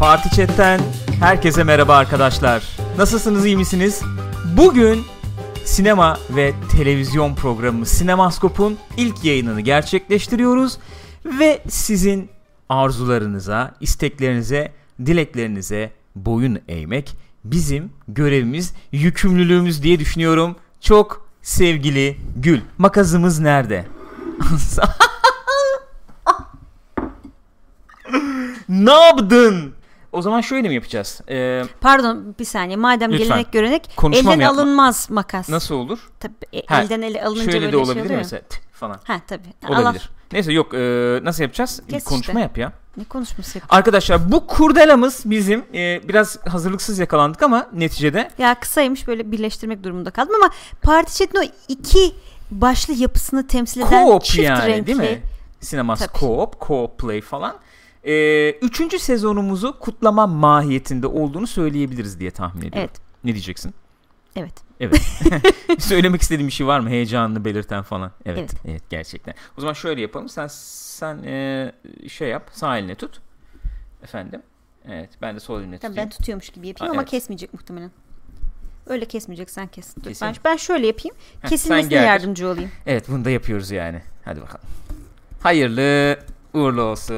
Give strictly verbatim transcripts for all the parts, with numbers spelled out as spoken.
Parti Chat'ten herkese merhaba arkadaşlar. Nasılsınız, iyi misiniz? Bugün sinema ve televizyon programımız Sinemaskop'un ilk yayınını gerçekleştiriyoruz ve sizin arzularınıza, isteklerinize, dileklerinize boyun eğmek bizim görevimiz, yükümlülüğümüz diye düşünüyorum. Çok sevgili Gül, makasımız nerede? Ne yaptın? O zaman şöyle mi yapacağız? Ee, Pardon bir saniye. Madem lütfen. Gelenek görenek konuşmam elden yapma. Alınmaz makas. Nasıl olur? Tabii, ha, elden ele alınca böyle şey oluyor. Şöyle de olabilir mi mesela? Falan. Ha tabii. Olabilir. Allah. Neyse yok e, nasıl yapacağız? Kes konuşma işte. Yap ya. Ne konuşması yapacağız? Arkadaşlar bu kurdelamız bizim e, biraz hazırlıksız yakalandık ama neticede. Ya kısaymış böyle birleştirmek durumunda kaldım ama Parti Chat'in o iki başlı yapısını temsil eden Koop çift yani, renkli. Değil mi? Sinemaskop, Koop Play falan. Ee, üçüncü sezonumuzu kutlama mahiyetinde olduğunu söyleyebiliriz diye tahmin ediyorum. Evet. Ne diyeceksin? Evet. Evet. Söylemek istediğim bir şey var mı? Heyecanını belirten falan. Evet. Evet, evet gerçekten. O zaman şöyle yapalım. Sen sen e, şey yap. Sağ eline tut. Efendim. Evet. Ben de sol eline tutayım. Tabii ben tutuyormuş gibi yapayım. Aa, ama evet. Kesmeyecek muhtemelen. Öyle kesmeyecek. Sen kes. Ben, ben şöyle yapayım. Heh, kesilmesine yardımcı olayım. Evet. Bunu da yapıyoruz yani. Hadi bakalım. Hayırlı uğurlu olsun.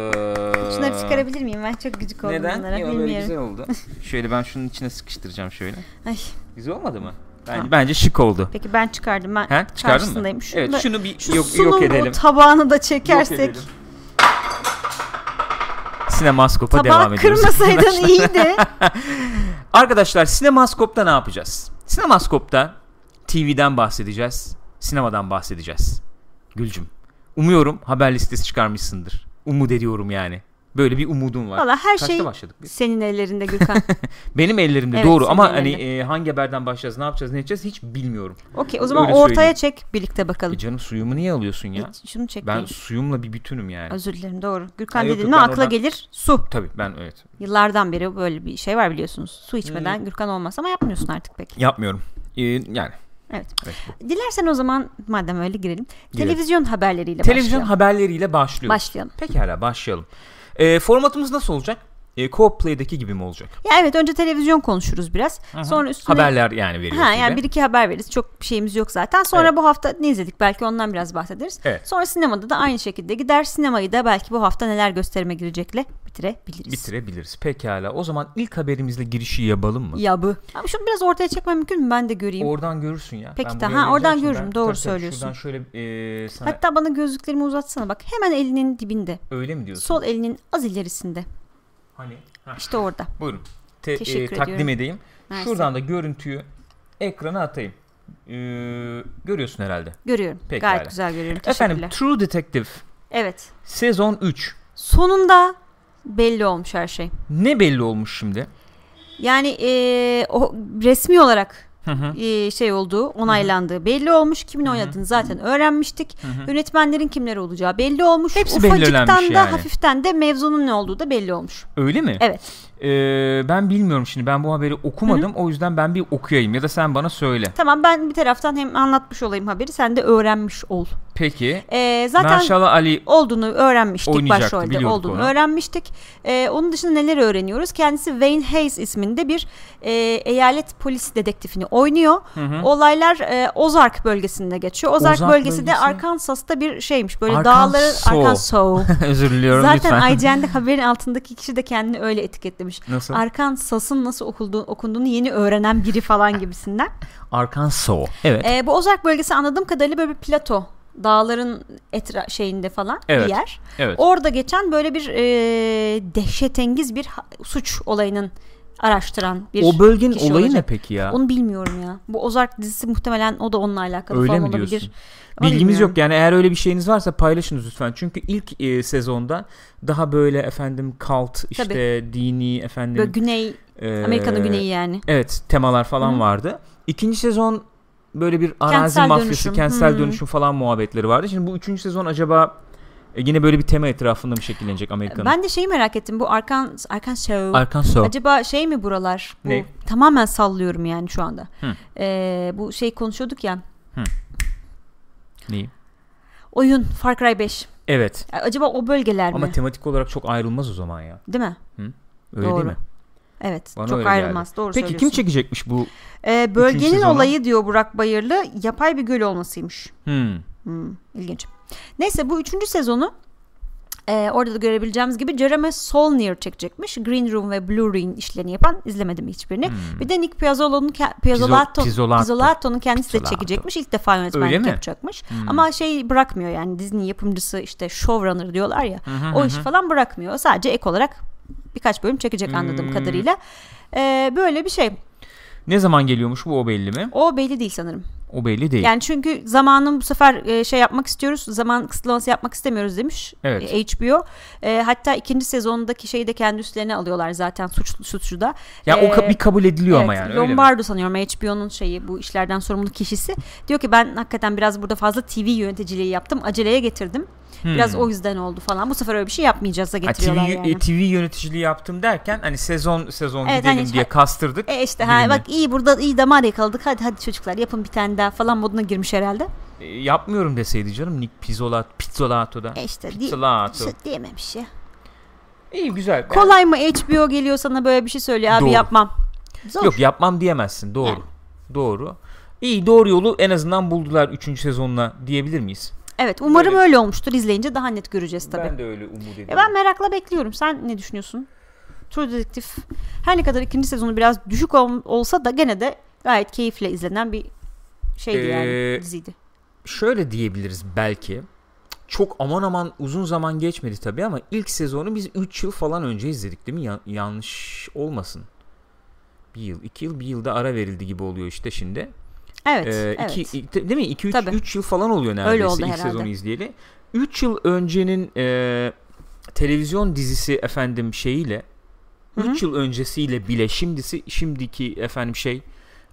Şunları çıkarabilir miyim? Ben çok gıcık oldum neden? Bunlara. Neden? Böyle güzel oldu. Şöyle ben şunun içine sıkıştıracağım şöyle. Ay. Güzel olmadı mı? Bence, bence şık oldu. Peki ben çıkardım. Ben he? Karşısındayım. Mı? Şunu, evet, da, şunu bir şu yok, yok edelim. Sunum tabağını da çekersek. Sinemaskop'a devam ediyoruz. Tabağı kırmasaydın iyiydi. Arkadaşlar Sinemaskop'ta ne yapacağız? Sinemaskop'ta T V'den bahsedeceğiz. Sinemadan bahsedeceğiz. Gülcüm. Umuyorum haber listesi çıkarmışsındır. Umut ediyorum yani. Böyle bir umudum var. Valla her kaçta şey başladık biz? Senin ellerinde Gülkan. Benim ellerimde evet, doğru ama ellerinde. Hani e, hangi haberden başlayacağız, ne yapacağız, ne edeceğiz hiç bilmiyorum. Okey o zaman öyle ortaya söyleyeyim. Çek birlikte bakalım. E canım suyumu niye alıyorsun ya? E, şunu çek. Ben değil. Suyumla bir bütünüm yani. Özür dilerim doğru. Gülkan dediğinde akla oradan gelir su. Tabii ben evet. Yıllardan beri böyle bir şey var biliyorsunuz. Su içmeden hmm. Gülkan olmaz ama yapmıyorsun artık pek. Yapmıyorum ee, yani. Evet. Evet. Dilersen o zaman madem öyle girelim. Girelim. Televizyon haberleriyle Televizyon başlayalım. Televizyon haberleriyle başlıyoruz. Başlayalım. Pekala başlayalım. E, formatımız nasıl olacak? E, Co-op Play'deki gibi mi olacak? Ya evet önce televizyon konuşuruz biraz. Aha. Sonra üstüne haberler yani veriyoruz. Ha yani bir iki haber veririz. Çok bir şeyimiz yok zaten. Sonra evet. Bu hafta ne izledik? Belki ondan biraz bahsederiz. Evet. Sonra sinemada da aynı şekilde gider. Sinemayı da belki bu hafta neler gösterime girecekle bitirebiliriz. Bitirebiliriz. Pekala. O zaman ilk haberimizle girişi yapalım mı? Yabı. Ama şunu biraz ortaya çekmem mümkün mü? Ben de göreyim. Oradan görürsün ya. Peki tamam. Oradan görürüm. Ben, doğru tabii, söylüyorsun. Şuradan şöyle e, sana... Hatta bana gözlüklerimi uzatsana bak. Hemen elinin dibinde. Öyle mi diyorsun? Sol elinin az ilerisinde. Hani? İşte orada. Buyurun. Te, e, takdim edeyim. Mersi. Şuradan da görüntüyü ekrana atayım. Ee, görüyorsun herhalde. Görüyorum. Peki gayet hala. Güzel görüyorum. Efendim True Detective. Evet. Sezon üç. Sonunda belli olmuş her şey. Ne belli olmuş şimdi? Yani e, o resmi olarak hı hı. E, şey olduğu, onaylandığı hı hı. belli olmuş. Kimin hı hı. oynadığını zaten öğrenmiştik. Hı hı. Yönetmenlerin kimleri olacağı belli olmuş. Hepsi ufacıktan da yani. Hafiften de mevzunun ne olduğu da belli olmuş. Öyle mi? Evet. Ee, ben bilmiyorum şimdi. Ben bu haberi okumadım. Hı hı. O yüzden ben bir okuyayım ya da sen bana söyle. Tamam ben bir taraftan hem anlatmış olayım haberi. Sen de öğrenmiş ol. Peki. Ee, zaten Mahershala Ali olduğunu öğrenmiştik. Başrolde olduğunu onu. Öğrenmiştik. Ee, onun dışında neler öğreniyoruz? Kendisi Wayne Hayes isminde bir e, eyalet polis dedektifini oynuyor. Hı hı. Olaylar e, Ozark bölgesinde geçiyor. Ozark, Ozark bölgesi, bölgesi de Arkansas'ta bir şeymiş. Böyle Arkansas. Dağları Arkansas. Özür diliyorum lütfen. Zaten I G N'de haberin altındaki kişi de kendini öyle etiketlemiş. Nasıl? Arkansas'ın nasıl okunduğunu, okunduğunu yeni öğrenen biri falan gibisinden. Arkansas. Evet. Ee, bu Ozark bölgesi anladığım kadarıyla böyle bir plato. Dağların etra şeyinde falan evet, bir yer. Evet. Orada geçen böyle bir e, dehşetengiz bir ha- suç olayının araştıran bir o bölgenin olayı olacak. Ne peki ya? Onu bilmiyorum ya. Bu Ozark dizisi muhtemelen o da onunla alakalı öyle falan olabilir. Öyle mi diyorsun? Bilgimiz bilmiyorum. Yok yani eğer öyle bir şeyiniz varsa paylaşınız lütfen. Çünkü ilk e, sezonda daha böyle efendim kalt işte tabii. Dini efendim. Böyle güney e, Amerika'nın güneyi yani. Evet temalar falan hı. vardı. İkinci sezon böyle bir arazi kentsel mafyası dönüşüm. Kentsel hı. dönüşüm falan muhabbetleri vardı. Şimdi bu üçüncü sezon acaba... Yine böyle bir tema etrafında mı şekillenecek Amerika'nın? Ben de şeyi merak ettim. Bu Arkansas. Arkansas. Arkansas. Acaba şey mi buralar? Bu, ne? Tamamen sallıyorum yani şu anda. Ee, bu şey konuşuyorduk ya. Hı. Neyi? Oyun. Far Cry beş. Evet. Acaba o bölgeler ama mi? Ama tematik olarak çok ayrılmaz o zaman ya. Değil mi? Hı? Öyle Doğru. değil mi? Evet. Bana çok ayrılmaz. Geldi. Doğru Peki, söylüyorsun. Peki kim çekecekmiş bu? Ee, bölgenin olayı diyor Burak Bayırlı. Yapay bir göl olmasıymış. Hmm. Hmm, ilginç. Neyse bu üçüncü sezonu e, orada da görebileceğimiz gibi Jeremy Saulnier çekecekmiş. Green Room ve Blue Ruin işlerini yapan, izlemedim hiçbirini. Hmm. Bir de Nick Pizzolatto'nun Pizzolatto, Pizzolatto'nun kendisi Pizzolatto. de çekecekmiş. İlk defa yönetmenlik yapacakmış. Hmm. Ama şey bırakmıyor yani, Disney yapımcısı işte showrunner diyorlar ya. Hı hı o hı. işi falan bırakmıyor. Sadece ek olarak birkaç bölüm çekecek anladığım hmm. kadarıyla. E, böyle bir şey. Ne zaman geliyormuş bu, o belli mi? O belli değil sanırım. O belli değil. Yani çünkü zamanın bu sefer şey yapmak istiyoruz. Zaman kısıtlaması yapmak istemiyoruz demiş. Evet. H B O. E, hatta ikinci sezondaki şeyi de kendi üstlerine alıyorlar zaten, suçlu suçu da. Ya e, o ka- bir kabul ediliyor evet, ama yani. Lombardo öyle sanıyorum H B O'nun şeyi, bu işlerden sorumlu kişisi. Diyor ki ben hakikaten biraz burada fazla T V yöneticiliği yaptım. Aceleye getirdim. Hmm. Biraz o yüzden oldu falan. Bu sefer öyle bir şey yapmayacağız da getiriyorlar ha, T V, yani. T V yöneticiliği yaptım derken hani sezon sezon evet, gidelim hani diye ha, kastırdık. E işte ha, bak iyi burada iyi damar yakaladık. Hadi hadi çocuklar yapın bir tane daha falan moduna girmiş herhalde. E, yapmıyorum deseydi canım Nick Pizzolatto, Pizzolatto'da. E işte Pizzolatto. Di- diyememiş ya. İyi güzel. Kolay mı H B O geliyor sana böyle bir şey söylüyor abi doğru. yapmam. Zor. Yok yapmam diyemezsin doğru. Yani. Doğru. İyi doğru yolu en azından buldular üçüncü sezonla diyebilir miyiz? Evet umarım öyle. öyle olmuştur. İzleyince daha net göreceğiz tabii. Ben de öyle umut ediyorum. E ben merakla bekliyorum. Sen ne düşünüyorsun? True Detective her ne kadar ikinci sezonu biraz düşük ol- olsa da gene de gayet keyifle izlenen bir şeydi ee, yani diziydi. Şöyle diyebiliriz belki. Çok aman aman uzun zaman geçmedi tabii ama ilk sezonu biz üç yıl falan önce izledik değil mi? Ya- yanlış olmasın. Bir yıl, iki yıl, bir yılda ara verildi gibi oluyor işte şimdi. Evet, ee, evet. Iki, değil mi? iki üç yıl falan oluyor neredeyse ilk sezonu izleyeli. üç yıl öncenin e, televizyon dizisi efendim şeyiyle üç yıl öncesiyle bile şimdisi şimdiki efendim şey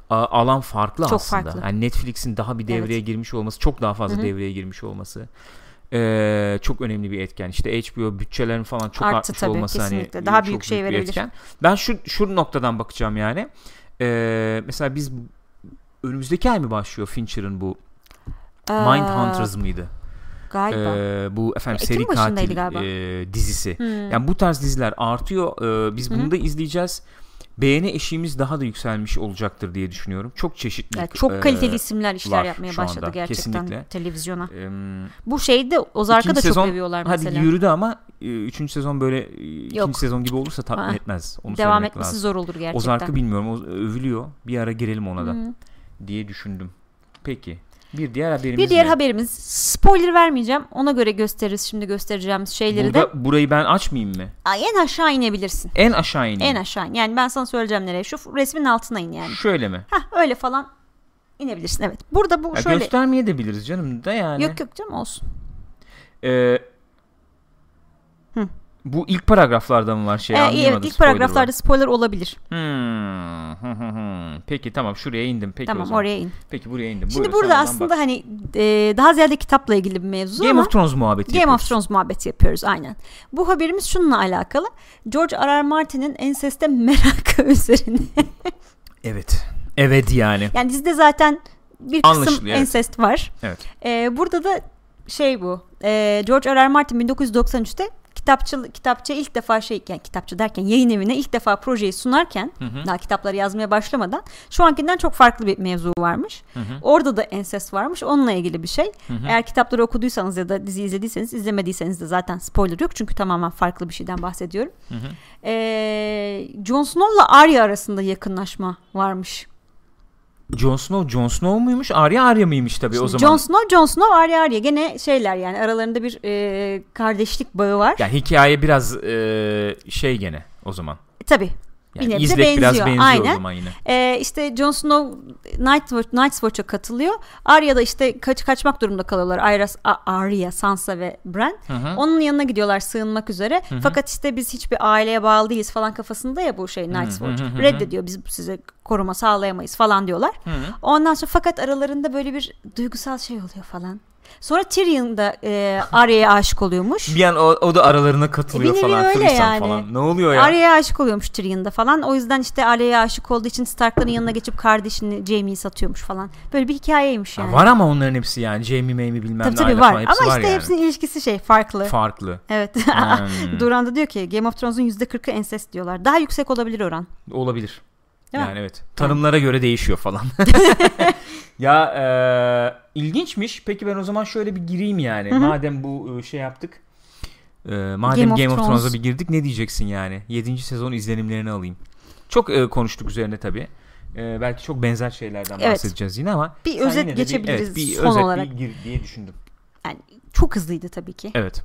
alan farklı çok aslında. Farklı. Yani Netflix'in daha bir devreye evet. girmiş olması, çok daha fazla Hı-hı. devreye girmiş olması. Ee, çok önemli bir etken. İşte H B O bütçelerin falan çok Arttı artmış tabii, olması kesinlikle. Hani daha büyük şey büyük verebilir. Etken. Ben şu şu noktadan bakacağım yani. Ee, mesela biz önümüzdeki ay mı başlıyor Fincher'ın bu ee, Mindhunters mıydı? Galiba. Ee, bu efendim ya, seri katil e, dizisi. Hmm. Yani bu tarz diziler artıyor. Ee, biz bunu hmm. da izleyeceğiz. Beğeni eşiğimiz daha da yükselmiş olacaktır diye düşünüyorum. Çok çeşitli. Yani çok kaliteli e, isimler işler yapmaya başladı anda. Gerçekten Kesinlikle. televizyona. Ee, bu şeyde Ozark'a da sezon, çok seviyorlar mesela. Hadi yürüdü ama üçüncü sezon böyle ikinci Yok. sezon gibi olursa tatmin etmez. Onu Devam etmesi lazım. zor olur gerçekten. Ozark'ı bilmiyorum. O, övülüyor. Bir ara girelim ona da. Hmm. diye düşündüm. Peki. Bir diğer haberimiz Bir diğer ne? haberimiz. Spoiler vermeyeceğim. Ona göre gösteririz şimdi göstereceğimiz şeyleri Burada, de. Burayı ben açmayayım mı? Ay, en aşağı inebilirsin. En aşağı ineyim. En aşağı in. Yani ben sana söyleyeceğim nereye. Şu resmin altına in yani. Şöyle mi? Hah öyle falan inebilirsin evet. Burada bu ya şöyle. Göstermeye de biliriz canım da yani. Yok yok canım olsun. Eee. Bu ilk paragraflarda mı var şey e, anlayamadım. Evet ilk spoiler paragraflarda var. spoiler olabilir. Hmm. Peki tamam şuraya indim. Peki, tamam oraya in. Peki buraya indim. Şimdi Buyur, burada aslında bak. hani e, daha ziyade kitapla ilgili bir mevzu Game ama. Game of Thrones muhabbeti Game yapıyoruz. Game of Thrones muhabbeti yapıyoruz aynen. Bu haberimiz şununla alakalı. George R R. Martin'in enseste merakı üzerine. evet. Evet yani. Yani dizide zaten bir kısım Anlaşıldı, evet. ensest var. Evet. E, burada da şey bu. E, George R R. Martin bin dokuz yüz doksan üçte Kitapçı, kitapçı ilk defa şey yani kitapçı derken yayın evine ilk defa projeyi sunarken hı hı. daha kitapları yazmaya başlamadan şu ankinden çok farklı bir mevzu varmış. Hı hı. Orada da ensest varmış. Onunla ilgili bir şey. Hı hı. Eğer kitapları okuduysanız ya da dizi izlediyseniz izlemediyseniz de zaten spoiler yok. Çünkü tamamen farklı bir şeyden bahsediyorum. Hı hı. Ee, Jon Snow'la Arya arasında yakınlaşma varmış. Jon Snow Jon Snow muymuş? Arya Arya mıymış tabii o zaman. Jon Snow Jon Snow Arya Arya gene şeyler yani aralarında bir e, kardeşlik bağı var. Yani hikaye biraz e, şey gene o zaman. Tabii. Yani izlek benziyor. biraz benziyor Aynen. o zaman yine. Ee, işte Jon Snow Night Watch, Night's Watch'a katılıyor. Arya da işte kaç, kaçmak durumunda kalıyorlar. Arya, Arya, Sansa ve Bran. Hı hı. Onun yanına gidiyorlar sığınmak üzere. Hı hı. Fakat işte biz hiçbir aileye bağlı değiliz falan kafasında ya bu şey Night's Watch. Hı hı hı hı. Reddediyor biz size koruma sağlayamayız falan diyorlar. Hı hı. Ondan sonra fakat aralarında böyle bir duygusal şey oluyor falan. Sonra Tyrion da e, Arya'ya aşık oluyormuş. Bir an o, o da aralarına katılıyor e, falan. Öyle yani. Falan. Ne oluyor ya? Arya'ya aşık oluyormuş Tyrion'da falan. O yüzden işte Arya'ya aşık olduğu için Stark'ların yanına geçip kardeşini Jaime'yi satıyormuş falan. Böyle bir hikayeymiş yani. Ya var ama onların hepsi yani. Jaime, Maime bilmem tabii, ne. Tabii tabii var. Ama var işte yani. Hepsinin ilişkisi şey farklı. Farklı. Evet. Hmm. Duran da diyor ki Game of Thrones'un yüzde kırkı ensest diyorlar. Daha yüksek olabilir oran. Olabilir. Değil yani mi? Evet. Tanımlara göre değişiyor falan. Ya e, ilginçmiş. Peki ben o zaman şöyle bir gireyim yani. Hı-hı. Madem bu şey yaptık. E, madem Game, Game of, of Thrones'a bir girdik, ne diyeceksin yani? yedinci sezon izlenimlerini alayım. Çok e, konuştuk üzerine tabii. E, belki çok benzer şeylerden evet. bahsedeceğiz yine ama. Bir özet geçebiliriz bir, evet, bir son özet, olarak. Bir özet bir gir diye düşündüm. Yani çok hızlıydı tabii ki. Evet.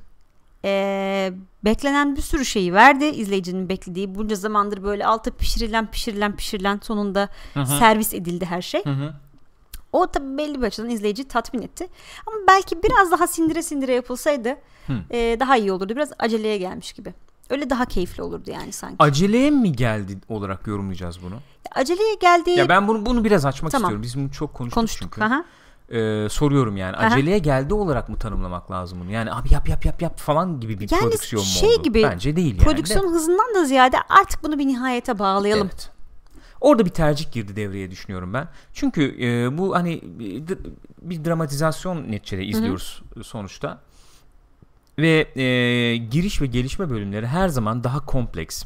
Ee, beklenen bir sürü şeyi verdi, izleyicinin beklediği bunca zamandır böyle altı pişirilen pişirilen pişirilen sonunda Hı-hı. servis edildi her şey. Hı-hı. O tabii belli bir açıdan izleyiciyi tatmin etti ama belki biraz daha sindire sindire yapılsaydı e, daha iyi olurdu, biraz aceleye gelmiş gibi, öyle daha keyifli olurdu yani sanki. Aceleye mi geldi olarak yorumlayacağız bunu? Ya, aceleye geldi. Ya ben bunu bunu biraz açmak tamam. istiyorum, biz bunu çok konuştuk, konuştuk. çünkü. Aha. Ee, soruyorum yani. Aha. Aceleye geldi olarak mı tanımlamak lazım bunu? Yani abi yap yap yap yap falan gibi bir yani prodüksiyon mu şey oldu? Gibi, bence değil yani. Prodüksiyon hızından da ziyade artık bunu bir nihayete bağlayalım. Evet. Orada bir tercih girdi devreye düşünüyorum ben. Çünkü e, bu hani bir, bir dramatizasyon neticede izliyoruz Hı-hı. sonuçta. Ve e, giriş ve gelişme bölümleri her zaman daha kompleks.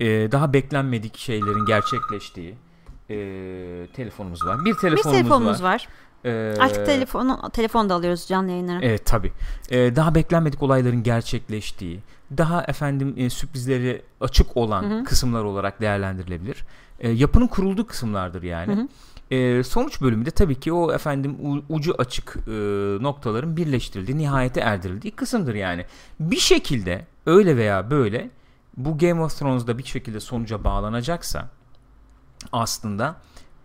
E, daha beklenmedik şeylerin gerçekleştiği. Ee, telefonumuz var. Bir telefonumuz, bir telefonumuz var. var. Ee, Artık telefonu telefon da alıyoruz canlı yayınlara. Evet tabii. Ee, daha beklenmedik olayların gerçekleştiği, daha efendim e, sürprizleri açık olan Hı-hı. kısımlar olarak değerlendirilebilir. E, yapının kurulduğu kısımlardır yani. E, sonuç bölümü de tabii ki o efendim u, ucu açık e, noktaların birleştirildiği, nihayete erdirildiği kısımdır yani. Bir şekilde öyle veya böyle bu Game of Thrones'da bir şekilde sonuca bağlanacaksa aslında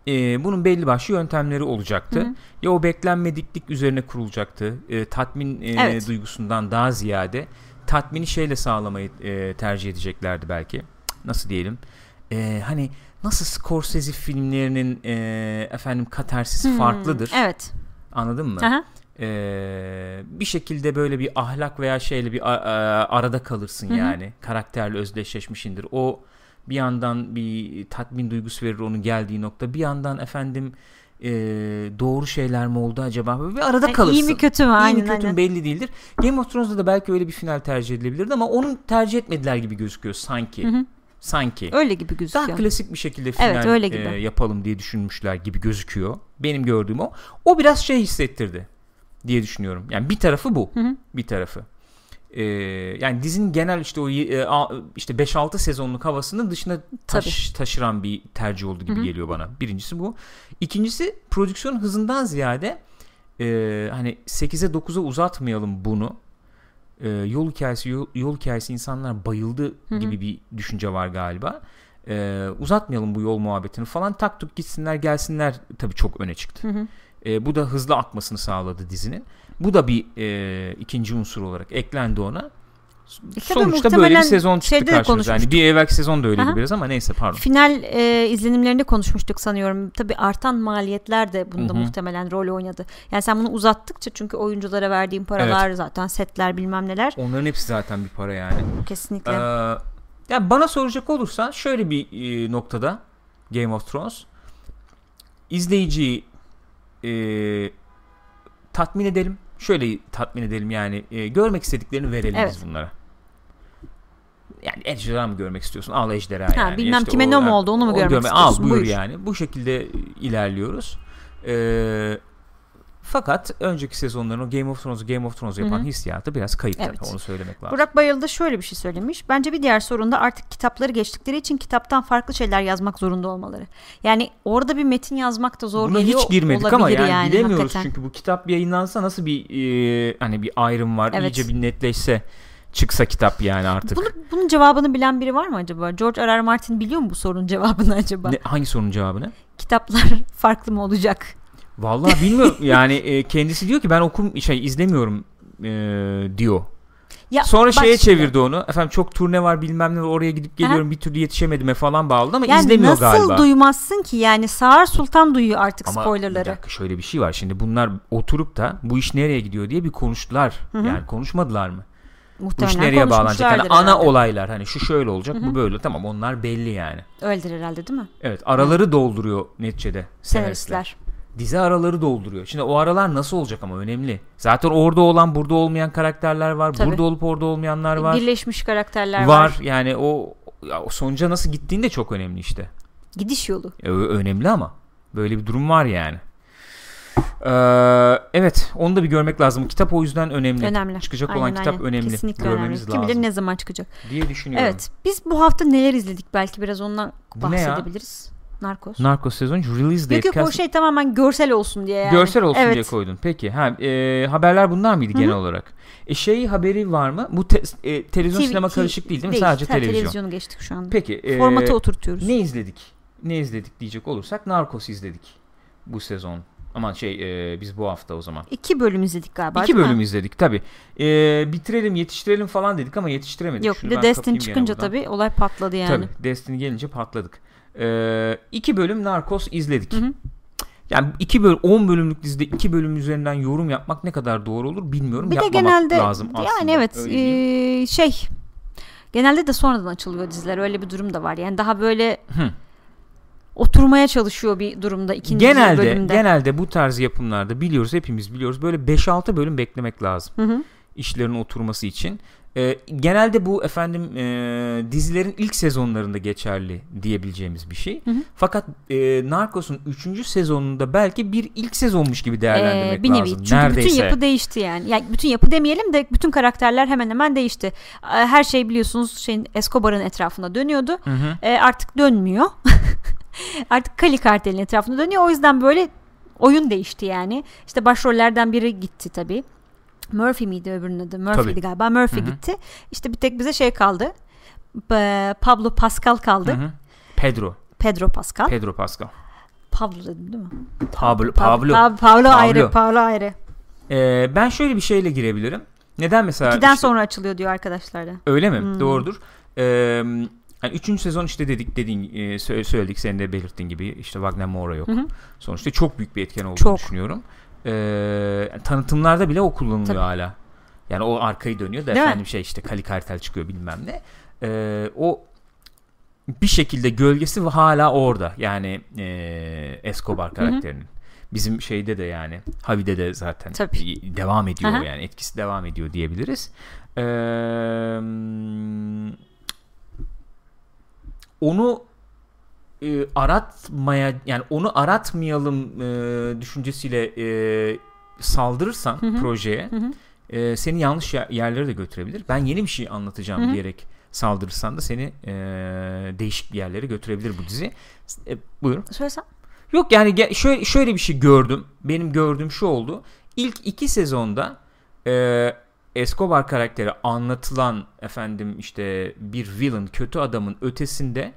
e, bunun belli başlı yöntemleri olacaktı. Hı hı. Ya o beklenmediklik üzerine kurulacaktı. E, tatmin e, evet. duygusundan daha ziyade tatmini şeyle sağlamayı e, tercih edeceklerdi belki. Nasıl diyelim? E, hani nasıl Scorsese filmlerinin e, efendim katarsisi hmm. farklıdır. Evet. Anladın mı? Aha. Ee, bir şekilde böyle bir ahlak veya şeyle bir a, a, arada kalırsın hı hı. yani. Karakterle özdeşleşmişindir. O bir yandan bir tatmin duygusu verir onun geldiği nokta. Bir yandan efendim e, doğru şeyler mi oldu acaba? Bir arada yani kalırsın. İyi mi kötü mü? İyi aynen, mi kötü aynen. mü belli değildir. Game of Thrones'da da belki öyle bir final tercih edilebilirdi ama onu tercih etmediler gibi gözüküyor sanki. Hı hı. Sanki. Öyle gibi gözüküyor. Daha klasik bir şekilde final evet, öyle gibi. E, yapalım diye düşünmüşler gibi gözüküyor. Benim gördüğüm o. O biraz şey hissettirdi diye düşünüyorum. Yani bir tarafı bu. Hı hı. Bir tarafı. Ee, yani dizinin genel işte o e, işte beş altı sezonluk havasının dışına taş, taşıran bir tercih oldu gibi Hı-hı. geliyor bana. Birincisi bu. İkincisi prodüksiyon hızından ziyade e, hani sekize dokuza uzatmayalım bunu. E, yol hikayesi yol, yol hikayesi insanlar bayıldı Hı-hı. gibi bir düşünce var galiba. E, uzatmayalım bu yol muhabbetini falan, taktık gitsinler gelsinler tabii çok öne çıktı. E, bu da hızlı akmasını sağladı dizinin. Bu da bir e, ikinci unsur olarak eklendi ona. Sonuçta böyle bir sezon çıktı karşımıza. Yani bir evvelki sezon da öyleydi Aha. biraz ama neyse pardon. Final e, izlenimlerinde konuşmuştuk sanıyorum. Tabii artan maliyetler de bunda Hı-hı. muhtemelen rol oynadı. Yani sen bunu uzattıkça çünkü oyunculara verdiğin paralar evet. zaten setler bilmem neler. Onların hepsi zaten bir para yani. Kesinlikle. Ee, yani bana soracak olursan şöyle bir e, noktada Game of Thrones izleyiciyi e, tatmin edelim. Şöyle tatmin edelim yani e, görmek istediklerini verelim evet. biz bunlara. Yani ejderha mı görmek istiyorsun? Al ejderha ha, yani. Bilmem işte kime ne mi oldu onu mu görmek görme, istiyorsun? Al buyur, buyur yani. Bu şekilde ilerliyoruz. E, fakat önceki sezonların o Game of Thrones'u Game of Thrones'u yapan Hı-hı. hissiyatı biraz kayıp evet. tabii onu söylemek lazım. Burak Bayıl'da şöyle bir şey söylemiş. Bence bir diğer sorun da artık kitapları geçtikleri için kitaptan farklı şeyler yazmak zorunda olmaları. Yani orada bir metin yazmak da zor geliyor olabilir. Buna hiç girmedik ama yani, yani bilemiyoruz hakikaten. Çünkü bu kitap yayınlansa nasıl bir e, hani bir ayrım var evet. iyice bir netleşse çıksa kitap yani artık. Bunu, bunun cevabını bilen biri var mı acaba? George R R. Martin biliyor mu bu sorunun cevabını acaba? Ne, hangi sorunun cevabını? Kitaplar farklı mı olacak? Vallahi bilmiyorum yani e, kendisi diyor ki ben okum şey izlemiyorum e, diyor. Ya, sonra şeye şimdi çevirdi onu. Efendim çok turne var bilmem ne var, oraya gidip geliyorum ha? Bir türlü yetişemedime falan bağladı ama yani izlemiyor nasıl galiba. Nasıl duymazsın ki yani, Sağır Sultan duyuyor artık ama spoilerları. Ama şöyle bir şey var şimdi, bunlar oturup da bu iş nereye gidiyor diye bir konuştular. Hı-hı. Yani konuşmadılar mı? Muhtemelen bu iş nereye bağlanacak? Yani ana olaylar hani şu şöyle olacak, Hı-hı. bu böyle, tamam onlar belli yani. Öyledir herhalde değil mi? Evet, araları Hı-hı. dolduruyor neticede senaristler. Dizi araları dolduruyor. Şimdi o aralar nasıl olacak ama önemli. Zaten orada olan burada olmayan karakterler var. Tabii. Burada olup orada olmayanlar var. Birleşmiş karakterler var. Var yani o, ya o sonuca nasıl gittiğin de çok önemli işte. Gidiş yolu. Ee, önemli ama böyle bir durum var yani. Ee, evet, onu da bir görmek lazım. Kitap o yüzden önemli. Önemli. Çıkacak aynen, olan kitap aynen. önemli. Kesinlikle görmemiz önemli. Lazım. Kim bilir ne zaman çıkacak diye düşünüyorum. Evet, biz bu hafta neler izledik? Belki biraz ondan bahsedebiliriz. Narcos. Narcos sezonu release date. Yok yok o şey tamamen görsel olsun diye yani. Görsel olsun evet. diye koydun. Peki. Ha, e, haberler bunlar mıydı Hı-hı. genel olarak? E, şey haberi var mı? Bu te, e, televizyon T V, sinema T V, karışık değil değil mi? Değil, sadece ter, televizyon. Televizyonu geçtik şu anda. Peki. E, Formatı oturtuyoruz. Ne izledik? Ne izledik diyecek olursak Narcos izledik bu sezon. Aman şey e, biz bu hafta o zaman. İki bölüm izledik galiba. İki bölüm mi? izledik tabii. E, bitirelim yetiştirelim falan dedik ama yetiştiremedik. Yok bir de Destin çıkınca tabii olay patladı yani. Tabii Destin gelince patladık. Ee, iki bölüm Narcos izledik. Hı hı. Yani iki bölüm, on bölümlük dizide iki bölüm üzerinden yorum yapmak ne kadar doğru olur bilmiyorum. Bir Yapmamak de genelde, lazım aslında. Yani evet ee, şey genelde de sonradan açılıyor diziler, öyle bir durum da var. Yani daha böyle hı. oturmaya çalışıyor bir durumda ikinci genelde, bölümde. Genelde bu tarz yapımlarda biliyoruz, hepimiz biliyoruz, böyle beş altı bölüm beklemek lazım. Hı hı. İşlerin oturması için. Ee, genelde bu efendim e, dizilerin ilk sezonlarında geçerli diyebileceğimiz bir şey. Hı hı. Fakat e, Narcos'un üçüncü sezonunda belki bir ilk sezonmuş gibi değerlendirmek ee, bir nevi. lazım. Çünkü neredeyse. Bütün yapı değişti yani. Yani. Bütün yapı demeyelim de bütün karakterler hemen hemen değişti. Her şey biliyorsunuz şeyin Escobar'ın etrafında dönüyordu. Hı hı. E, artık dönmüyor. Artık Kali kartelin etrafında dönüyor. O yüzden böyle oyun değişti yani. İşte başrollerden biri gitti tabii. Murphy miydi öbürünün adı? Murphy'di Tabii. galiba. Murphy Hı-hı. gitti. İşte bir tek bize şey kaldı. P- Pablo Pascal kaldı. Hı-hı. Pedro. Pedro Pascal. Pedro Pascal. Pablo dedim değil mi? Pablo. Pablo. Pablo, Pablo, Pablo ayrı. Pablo ayrı. Ee, ben şöyle bir şeyle girebilirim. Neden mesela? İkiden işte, sonra açılıyor diyor arkadaşlar da. Öyle mi? Hmm. Doğrudur. Ee, Yani üçüncü sezon işte dedik dediğin e, söyledik senin de belirttiğin gibi işte Wagner Moura yok. Hı-hı. Sonuçta çok büyük bir etken olduğunu çok. düşünüyorum. Ee, tanıtımlarda bile o kullanılıyor Tabii. hala. Yani o arkayı dönüyor da Değil efendim mi? şey işte Kali Kartel çıkıyor bilmem ne. Ee, o bir şekilde gölgesi hala orada. Yani e, Escobar karakterinin. Hı hı. Bizim şeyde de yani Havi'de de zaten Tabii. devam ediyor Aha. yani etkisi devam ediyor diyebiliriz. Ee, onu E, aratmaya yani onu aratmayalım e, düşüncesiyle e, saldırırsan hı hı. projeye hı hı. E, seni yanlış yerlere de götürebilir. Ben yeni bir şey anlatacağım hı hı. diyerek saldırırsan da seni e, değişik bir yerlere götürebilir bu dizi. E, buyurun. Söylesem? Yok yani ge- şöyle, şöyle bir şey gördüm. Benim gördüğüm şu oldu. İlk iki sezonda e, Escobar karakteri anlatılan efendim işte bir villain, kötü adamın ötesinde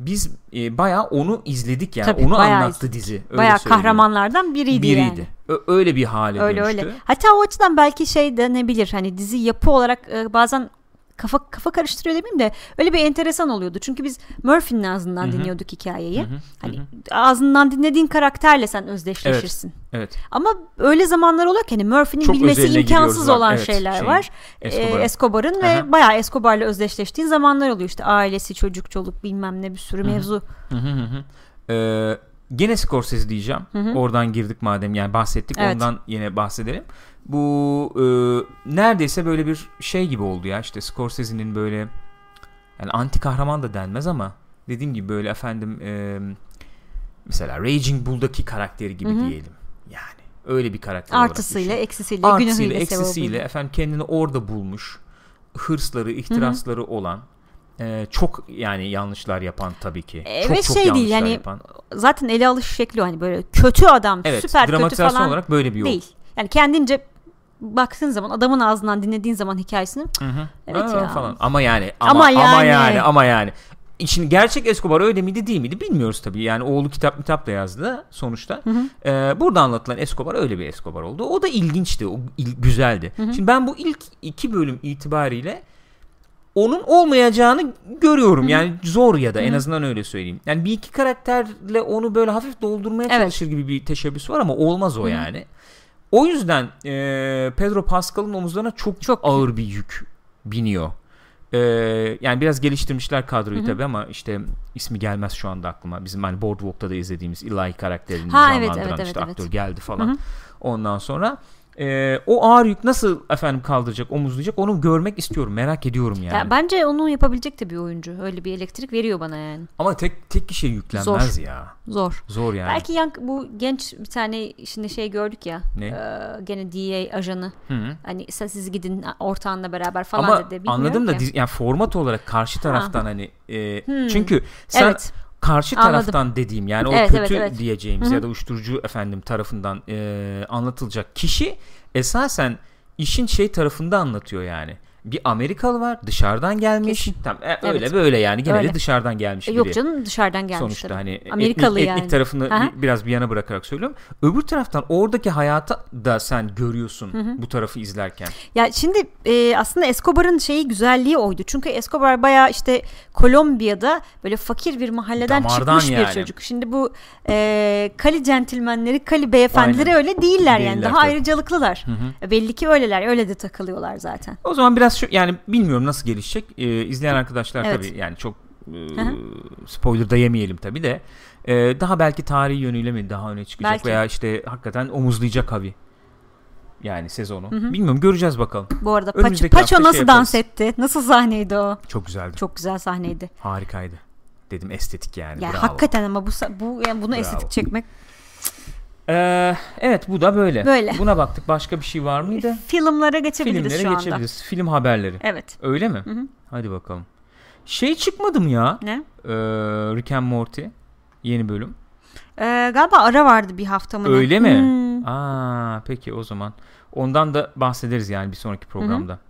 biz e, bayağı onu izledik yani. Tabii, onu anlattı izledik. Dizi. Öyle bayağı söyleyeyim. Kahramanlardan biriydi, biriydi. yani. Ö- öyle bir hale öyle, dönüştü. Öyle. Hatta o açıdan belki şey denebilir. Hani dizi yapı olarak e, bazen kafa kafa karıştırıyor demeyeyim de öyle bir enteresan oluyordu. Çünkü biz Murphy'nin ağzından Hı-hı. dinliyorduk hikayeyi. Hı-hı. Hani Hı-hı. ağzından dinlediğin karakterle sen özdeşleşirsin. Evet. Evet. Ama öyle zamanlar oluyor ki hani Murphy'nin çok bilmesi imkansız olan evet, şeyler şeyin, var. Escobar'ın, Escobar'ın ve bayağı Escobar'la özdeşleştiğin zamanlar oluyor. İşte ailesi, çocuk, çoluk bilmem ne bir sürü Hı-hı. mevzu. Hı hı hı. Ee, gene Scorsese diyeceğim. Hı-hı. Oradan girdik madem yani bahsettik evet. ondan yine bahsedelim. Bu e, neredeyse böyle bir şey gibi oldu ya işte Scorsese'nin böyle yani anti kahraman da denmez ama dediğim gibi böyle efendim e, mesela Raging Bull'daki karakteri gibi Hı-hı. diyelim yani öyle bir karakter artısıyla olarak eksisiyle artısıyla eksisiyle efendim kendini orada bulmuş, hırsları, ihtirasları Hı-hı. olan Ee, çok yani yanlışlar yapan tabii ki. Ee, çok çok şey yanlışlar yani, yapan. Zaten ele alış şekli hani böyle kötü adam, evet, süper kötü falan olarak böyle bir yol. Değil. Yani kendince baktığın zaman adamın ağzından dinlediğin zaman hikayesini. Hı hı. Evet Aa, ya. Falan. Ama yani ama, ama yani ama yani ama yani İçin gerçek Escobar öyle miydi değil miydi bilmiyoruz tabii. Yani oğlu kitap kitap da yazdı sonuçta. Hı hı. Ee, burada anlatılan Escobar öyle bir Escobar oldu. O da ilginçti. O il- güzeldi. Hı hı. Şimdi ben bu ilk iki bölüm itibariyle onun olmayacağını görüyorum. Hı hı. Yani zor ya da en azından öyle söyleyeyim. Yani bir iki karakterle onu böyle hafif doldurmaya evet. çalışır gibi bir teşebbüs var ama olmaz o hı hı. yani. O yüzden e, Pedro Pascal'ın omuzlarına çok çok ağır bir yük biniyor. Ee, yani biraz geliştirmişler kadroyu tabi ama işte ismi gelmez şu anda aklıma. Bizim hani Boardwalk'ta da izlediğimiz Eli karakterini ha, canlandıran evet, evet, işte evet, aktör evet. geldi falan. Hı-hı. Ondan sonra e, o ağır yük nasıl efendim kaldıracak, omuzlayacak onu görmek istiyorum. Merak ediyorum yani. Ya, bence onu yapabilecek de bir oyuncu. Öyle bir elektrik veriyor bana yani. Ama tek tek kişiye yüklenmez Zor. ya. Zor. Zor yani. Belki yan, bu genç bir tane şimdi şey gördük ya. Ne? E, gene D E A ajanı. Hı-hı. Hani siz gidin ortağınla beraber falan ama dedi. Bilmiyorum anladım da diz, yani format olarak karşı taraftan ha. hani e, hmm. çünkü sen evet. karşı taraftan anladım. dediğim yani o evet, kötü evet, evet. diyeceğimiz Hı-hı. ya da uyuşturucu efendim tarafından e, anlatılacak kişi esasen işin şey tarafında anlatıyor yani. Bir Amerikalı var, dışarıdan gelmiş. Tam, e, öyle evet. böyle yani genelde öyle. dışarıdan gelmiş biri. Yok canım dışarıdan gelmiş. Sonuçta tabii. hani Amerikalı etnik, yani. etnik tarafını Aha. biraz bir yana bırakarak söylüyorum. Öbür taraftan oradaki hayata da sen görüyorsun hı hı. bu tarafı izlerken. Ya şimdi e, aslında Escobar'ın şeyi güzelliği oydu. Çünkü Escobar bayağı işte Kolombiya'da böyle fakir bir mahalleden Damardan çıkmış yani. bir çocuk. Şimdi bu e, Kali centilmenleri, Kali beyefendileri Aynen. öyle değiller, değiller yani. Daha tabii. ayrıcalıklılar. Hı hı. Belli ki öyleler. Öyle de takılıyorlar zaten. O zaman biraz Şu, yani bilmiyorum nasıl gelişecek. Ee, izleyen arkadaşlar evet. tabii yani çok e, spoiler da yemeyelim tabii de ee, daha belki tarihi yönüyle mi daha öne çıkacak belki. veya işte hakikaten omuzlayacak abi. Yani sezonu. Hı hı. Bilmiyorum göreceğiz bakalım. Bu arada Paço, Paço nasıl şey dans etti? Nasıl sahneydi o? Çok güzeldi. Çok güzel sahneydi. Harikaydı. Dedim estetik yani. Ya, hakikaten ama bu, bu yani bunu Bravo. estetik çekmek. Ee, evet bu da böyle. böyle. Buna baktık. Başka bir şey var mıydı? Filmlere geçebiliriz Filmlere şu anda. Filmlere geçebiliriz. Film haberleri. Evet. Öyle mi? Hı hı. Hadi bakalım. Şey çıkmadı mı ya? Ne? Ee, Rick and Morty yeni bölüm. Ee, galiba ara vardı bir hafta mı? Öyle mi? Hmm. Aa, peki o zaman. Ondan da bahsederiz yani bir sonraki programda. Hı hı.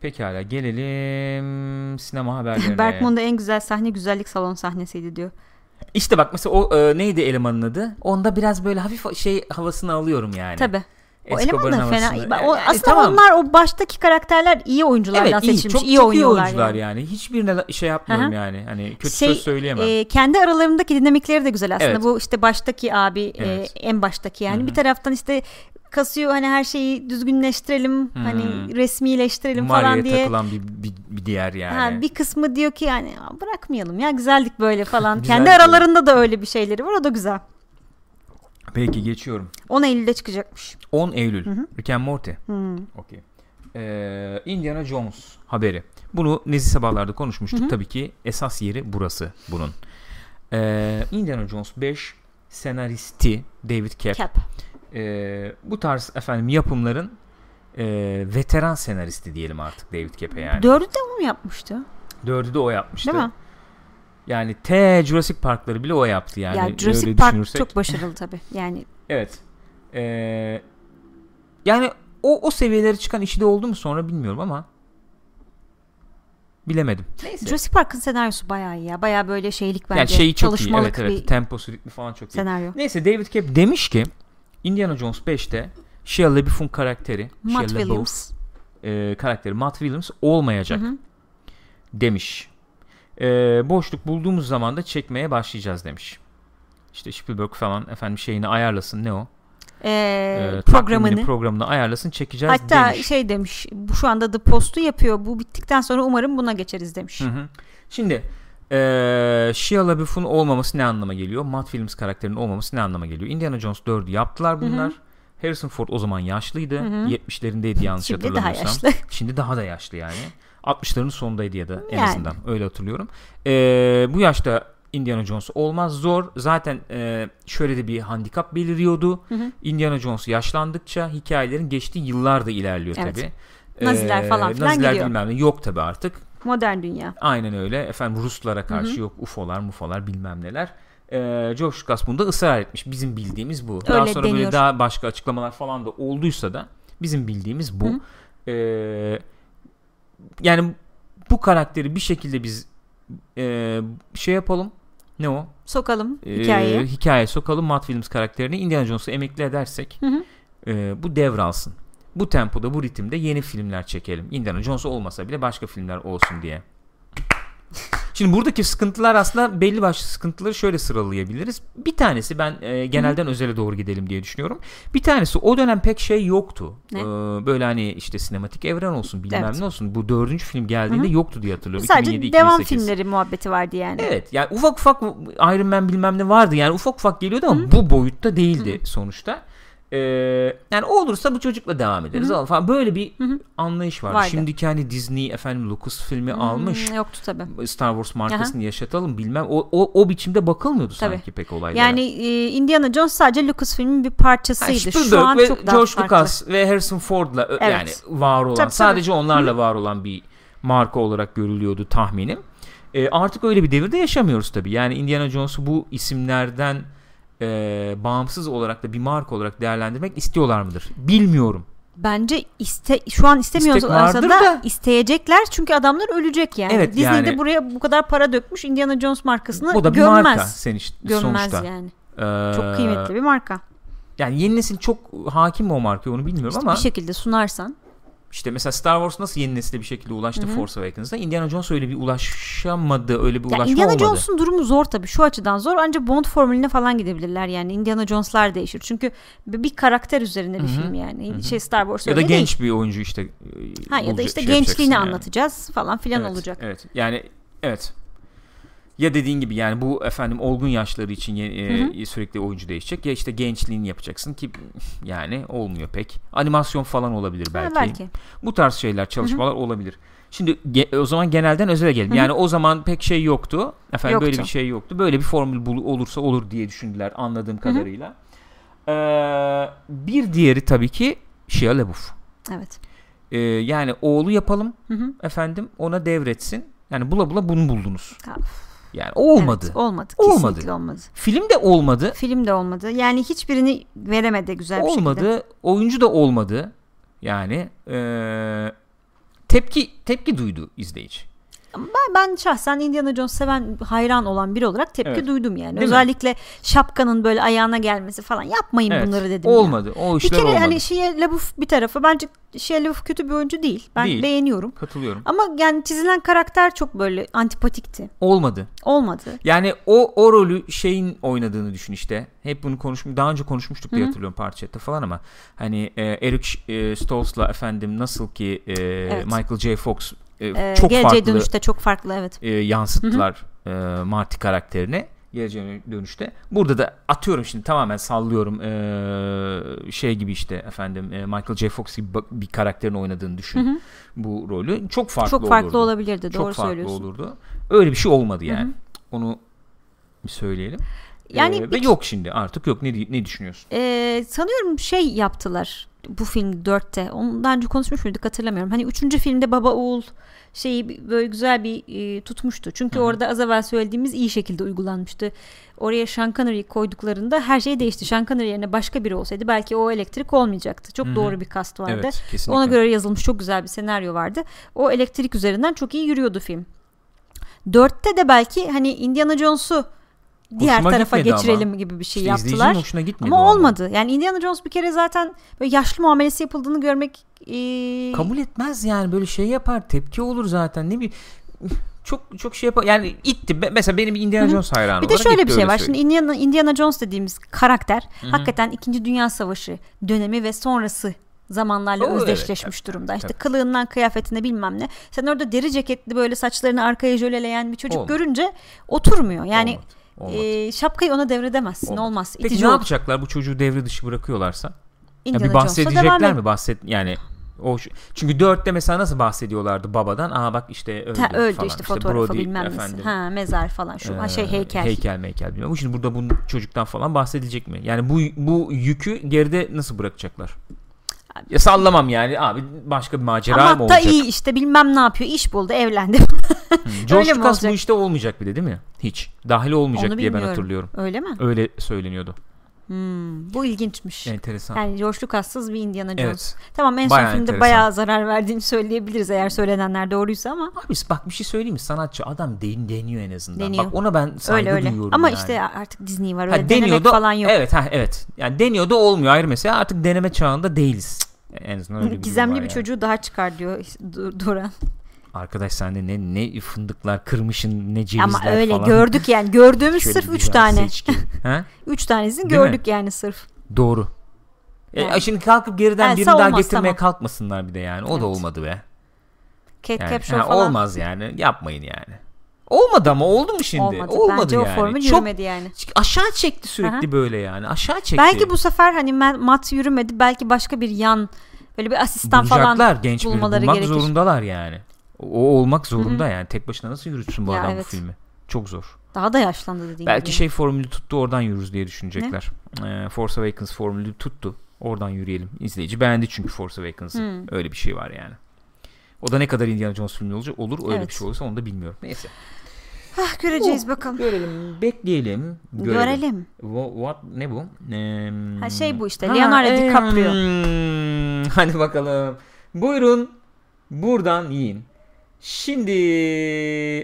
Pekala gelelim sinema haberlerine. Berkman'da en güzel sahne güzellik salon sahnesiydi diyor. İşte bak mesela o e, neydi elemanın adı? Onda biraz böyle hafif şey havasını alıyorum yani. Tabii. O eleman da fena. Yani, o, aslında e, tamam. onlar o baştaki karakterler iyi oyunculardan evet, iyi, seçilmiş. Çok, iyi, çok iyi oyuncular yani. yani. Hiçbirine şey yapmıyorum Hı-hı. yani. Hani kötü şey, söz söyleyemem. E, kendi aralarındaki dinamikleri de güzel aslında. Evet. Bu işte baştaki abi evet. e, en baştaki yani. Hı-hı. Bir taraftan işte kasıyor hani her şeyi düzgünleştirelim hmm. hani resmileştirelim Mario'ya falan diye. Mario'ya takılan bir, bir, bir diğer yani. Ha, bir kısmı diyor ki yani bırakmayalım ya güzellik böyle falan. Kendi aralarında da öyle bir şeyleri var o da güzel. Peki geçiyorum. on Eylül'de çıkacakmış. on Eylül Hı-hı. Rick and Morty. Okay. Ee, Indiana Jones haberi. Bunu Nezi sabahlarda konuşmuştuk. Hı-hı. Tabii ki esas yeri burası bunun. Ee, Indiana Jones beş senaristi David Koepp. Koepp. Ee, bu tarz efendim yapımların e, veteran senaristi diyelim artık David Koepp'e yani. Dördü de o mu yapmıştı? Dördü de o yapmıştı. Değil mi? Yani T Jurassic Park'ları bile o yaptı yani. Ya Jurassic öyle Park düşünürsek. Çok başarılı tabii yani. Evet. Ee, yani o o seviyelere çıkan işi de oldu mu sonra bilmiyorum ama bilemedim. Neyse. Jurassic Park'ın senaryosu bayağı iyi ya. Bayağı böyle şeylik bence. Yani şeyi çok iyi. Evet evet. Temposu ritmi falan çok senaryo. iyi. Neyse David Koepp demiş ki Indiana Jones beşte Shia LaBeouf'un karakteri Matt Shia Williams e, karakteri Matt Williams olmayacak hı hı. demiş. E, boşluk bulduğumuz zaman da çekmeye başlayacağız demiş. İşte Spielberg falan efendim şeyini ayarlasın ne o? E, e, programını programını ayarlasın çekeceğiz Hatta demiş. Hatta şey demiş bu şu anda The Post'u yapıyor bu bittikten sonra umarım buna geçeriz demiş. Hı hı. Şimdi Ee, Shia LaBeouf'un olmaması ne anlama geliyor? Matt Williams karakterinin olmaması ne anlama geliyor? Indiana Jones dördü yaptılar bunlar. Hı hı. Harrison Ford o zaman yaşlıydı. Hı hı. yetmişlerindeydi yanlış Şimdi hatırlamıyorsam. Daha yaşlı. Şimdi daha da yaşlı yani. altmışların sonundaydı ya da en yani. azından. Öyle hatırlıyorum. Ee, bu yaşta Indiana Jones olmaz zor. Zaten e, şöyle de bir handikap beliriyordu. Hı hı. Indiana Jones yaşlandıkça hikayelerin geçtiği yıllar da ilerliyor evet. tabii. Naziler falan filan Naziler gidiyor. Naziler bilmem yok tabii artık. Modern dünya. Aynen öyle. Efendim Ruslara karşı Hı-hı. yok U F O'lar, mufalar bilmem neler. Ee, George Lucas bunda ısrar etmiş. Bizim bildiğimiz bu. Öyle daha sonra deniyor. Böyle daha başka açıklamalar falan da olduysa da bizim bildiğimiz bu. Ee, yani bu karakteri bir şekilde biz e, şey yapalım. Ne o? Sokalım e, hikayeye. Hikaye sokalım Matt Williams karakterini. Indiana Jones'u emekli edersek hı hı. E, bu devralsın. Bu tempoda, bu ritimde yeni filmler çekelim. Indiana Jones olmasa bile başka filmler olsun diye. Şimdi buradaki sıkıntılar aslında belli başlı sıkıntıları şöyle sıralayabiliriz. Bir tanesi ben e, genelden Hı-hı. özele doğru gidelim diye düşünüyorum. Bir tanesi o dönem pek şey yoktu. Ee, böyle hani işte sinematik evren olsun bilmem evet. ne olsun. Bu dördüncü film geldiğinde Hı-hı. yoktu diye hatırlıyorum. Sadece iki bin yedi, devam iki bin sekiz filmleri muhabbeti vardı yani. Evet yani ufak ufak Iron Man bilmem ne vardı. Yani ufak ufak geliyordu ama Hı-hı. bu boyutta değildi Hı-hı. sonuçta. Ee, yani o olursa bu çocukla devam ederiz Hı-hı. falan. Böyle bir Hı-hı. anlayış var. Vardı. Şimdiki hani Disney efendim Lucasfilm'i Hı-hı. almış. Yoktu tabii. Star Wars markasını Hı-hı. yaşatalım bilmem. O, o, o biçimde bakılmıyordu tabii. sanki pek olaylara. Yani e, Indiana Jones sadece Lucasfilm'in bir parçasıydı. Yani Şu an ve çok daha George farklı. Lucas ve Harrison Ford'la evet. yani var olan tabii, tabii. sadece onlarla Hı-hı. var olan bir marka olarak görülüyordu tahminim. E, artık öyle bir devirde yaşamıyoruz tabii. Yani Indiana Jones'u bu isimlerden E, bağımsız olarak da bir marka olarak değerlendirmek istiyorlar mıdır? Bilmiyorum. Bence iste, şu an istemiyorlarsa da, da isteyecekler çünkü adamlar ölecek yani. Evet, Disney yani, de buraya bu kadar para dökmüş Indiana Jones markasını gömmez. O da bir gömmez. Marka senin gömmez sonuçta. Yani. Ee, çok kıymetli bir marka. Yani yeni nesil çok hakim mi o marka onu bilmiyorum işte ama. Bir şekilde sunarsan. İşte mesela Star Wars nasıl yeni nesile bir şekilde ulaştı Hı-hı. Force Awakens'da? Indiana Jones öyle bir ulaşamadı, öyle bir ulaşma Indiana olmadı. Indiana Jones'un durumu zor tabii. Şu açıdan zor. Ancak Bond formülüne falan gidebilirler yani. Indiana Jones'lar değişir. Çünkü bir karakter üzerine bir Hı-hı. film yani. Hı-hı. Şey Star Wars öyle değil. Ya da genç değil. Bir oyuncu işte. Ha, ya da işte şey gençliğini yani. Anlatacağız falan filan evet, olacak. Evet. Yani evet. Ya dediğin gibi yani bu efendim olgun yaşları için e, sürekli oyuncu değişecek ya işte gençliğini yapacaksın ki yani olmuyor pek. Animasyon falan olabilir belki. Ha, belki. Bu tarz şeyler çalışmalar Hı-hı. olabilir. Şimdi ge- o zaman genelden özele gelelim. Hı-hı. Yani o zaman pek şey yoktu. Efendim yoktu. Böyle bir şey yoktu. Böyle bir formül bul- olursa olur diye düşündüler anladığım kadarıyla. Ee, bir diğeri tabii ki Shia LaBeouf. Evet. Ee, yani oğlu yapalım Hı-hı. efendim ona devretsin. Yani bula bula bunu buldunuz. Tamam. Yani olmadı. Evet, olmadı. Olmadı. Kesinlikle olmadı. Film de olmadı. Film de olmadı. Yani hiçbirini veremedi güzel bir olmadı, şekilde. Olmadı. Oyuncu da olmadı. Yani ee, tepki tepki duydu izleyici. Ben, ben şahsen Indiana Jones seven hayran olan biri olarak tepki evet. duydum yani. Değil Özellikle mi? Şapkanın böyle ayağına gelmesi falan yapmayın evet. bunları dedim. Olmadı. Yani. O işler olmadı. Bir kere olmadı. Hani Shia LaBeouf bir tarafı bence Shia LaBeouf kötü bir oyuncu değil. Ben değil. Beğeniyorum. Katılıyorum. Ama yani çizilen karakter çok böyle antipatikti. Olmadı. Olmadı. Yani o o rolü şeyin oynadığını düşün işte. Hep bunu konuşmuş daha önce konuşmuştuk diye Hı-hı. hatırlıyorum Parti Chat'te falan ama hani e, Eric e, Stoltz'la efendim nasıl ki e, evet. Michael J. Fox Ee, çok Geleceğe farklı, Dönüş'te çok farklı evet. E, yansıttılar e, Marty karakterini Geleceğe Dönüş'te. Burada da atıyorum şimdi tamamen sallıyorum e, şey gibi işte efendim e, Michael J. Fox gibi bir karakterin oynadığını düşün Hı-hı. bu rolü. Çok farklı Çok farklı olurdu. Olabilirdi çok doğru farklı söylüyorsun. Olurdu. Öyle bir şey olmadı yani. Hı-hı. Onu bir söyleyelim. Yani ee, bir... Ve yok şimdi artık yok ne, ne düşünüyorsun? Ee, sanıyorum şey yaptılar. Bu film dörtte. Ondan önce konuşmuş muyduk hatırlamıyorum. Hani üçüncü filmde Baba Oğul şeyi böyle güzel bir e, tutmuştu. Çünkü Hı-hı. orada az evvel söylediğimiz iyi şekilde uygulanmıştı. Oraya Sean Connery'i koyduklarında her şey değişti. Sean Connery yerine başka biri olsaydı belki o elektrik olmayacaktı. Çok Hı-hı. doğru bir kast vardı. Evet, kesinlikle. Ona göre yazılmış çok güzel bir senaryo vardı. O elektrik üzerinden çok iyi yürüyordu film. Dörtte de belki hani Indiana Jones'u diğer hoşuma tarafa geçirelim ama. Gibi bir şey işte yaptılar. Ama olmadı. Ama. Yani Indiana Jones bir kere zaten böyle yaşlı muamelesi yapıldığını görmek ee... kabul etmez yani böyle şey yapar, tepki olur zaten. Ne bileyim çok çok şey yapar. Yani itti. Mesela benim Indiana Hı-hı. Jones hayranı. Bir de şöyle bir şey var. Şimdi Indiana, Indiana Jones dediğimiz karakter Hı-hı. hakikaten İkinci Dünya Savaşı dönemi ve sonrası zamanlarla o, özdeşleşmiş evet, durumda. İşte tabii. kılığından kıyafetine bilmem ne. Sen orada deri ceketli böyle saçlarını arkaya jöleleyen bir çocuk olmadı. Görünce oturmuyor. Yani olmadı. E, şapkayı ona devredemezsin olmaz, olmaz. Peki İtici ne olur. Yapacaklar bu çocuğu devre dışı bırakıyorlarsa ya bir bahsedecekler mi bahset yani o şu... çünkü dörtte mesela nasıl bahsediyorlardı babadan aa bak işte öldü, ha, öldü falan. İşte fotoğrafı işte Brody, bilmem efendim, ha mezar falan şu e, şey heykel heykel meykel bilmem şimdi burada bunun çocuktan falan bahsedecek mi yani bu bu yükü geride nasıl bırakacaklar ya sallamam yani abi başka bir macera ama mı olacak? Ama hatta iyi işte bilmem ne yapıyor iş buldu evlendi. George Lucas bu işte olmayacak bile değil mi? Hiç. Dahil olmayacak onu diye bilmiyorum. Ben hatırlıyorum. Öyle mi? Öyle söyleniyordu. Hmm, bu ilginçmiş. Enteresan. Yani George Lucas'sız bir Indiana Jones. Evet. Tamam, en son bayağı filmde enteresan. Bayağı zarar verdiğini söyleyebiliriz eğer söylenenler doğruysa ama. Abi bak bir şey söyleyeyim mi? Sanatçı adam den, deniyor en azından. Deniyor. Bak ona ben saygı öyle, öyle. duyuyorum. Ama yani. işte artık Disney var, öyle ha, denemek da, falan yok. Evet ha, evet. Yani deniyor da olmuyor ayrı mesela, artık deneme çağında değiliz. En azından öyle bir gizemli bir yani. Çocuğu daha çıkar diyor Doran. Arkadaş sen de ne ne fındıklar kırmışın, ne cevizler falan. Ama öyle falan. Gördük yani. Gördüğümüz sırf üç tane. üç tanesini değil gördük mi? Yani sırf. Doğru. Yani. E, şimdi kalkıp geriden yani, birini daha getirmeye tamam. kalkmasınlar bir de yani. O evet. da olmadı be. Kate yani, ha, falan. Olmaz yani. Yapmayın yani. Olmadı ama oldu mu şimdi? Olmadı, olmadı bence yani. O formül yürümedi yani. Aşağı çekti sürekli Aha. böyle yani. Aşağı çekti. Belki bu sefer hani mat yürümedi. Belki başka bir yan böyle bir asistan bulacaklar, falan genç bulmaları gerekir. Bulmak zorundalar yani. O olmak zorunda Hı-hı. yani. Tek başına nasıl yürütsün bu ya adam evet. bu filmi? Çok zor. Daha da yaşlandı dediğim Belki gibi. şey formülü tuttu, oradan yürürüz diye düşünecekler. Ee, Force Awakens formülü tuttu. Oradan yürüyelim. İzleyici beğendi çünkü Force Awakens'ı. Hı. Öyle bir şey var yani. O da ne kadar Indiana Jones filmi olacak olur. Öyle evet. bir şey olursa onu da bilmiyorum. Neyse. Hah, göreceğiz oh, bakalım. Görelim. Bekleyelim. Görelim. görelim. What, what, ne bu? Ee, ha, şey bu işte. Ha, Leonardo ee, DiCaprio. Hmm, hadi bakalım. Buyurun. Buradan yiyin. Şimdi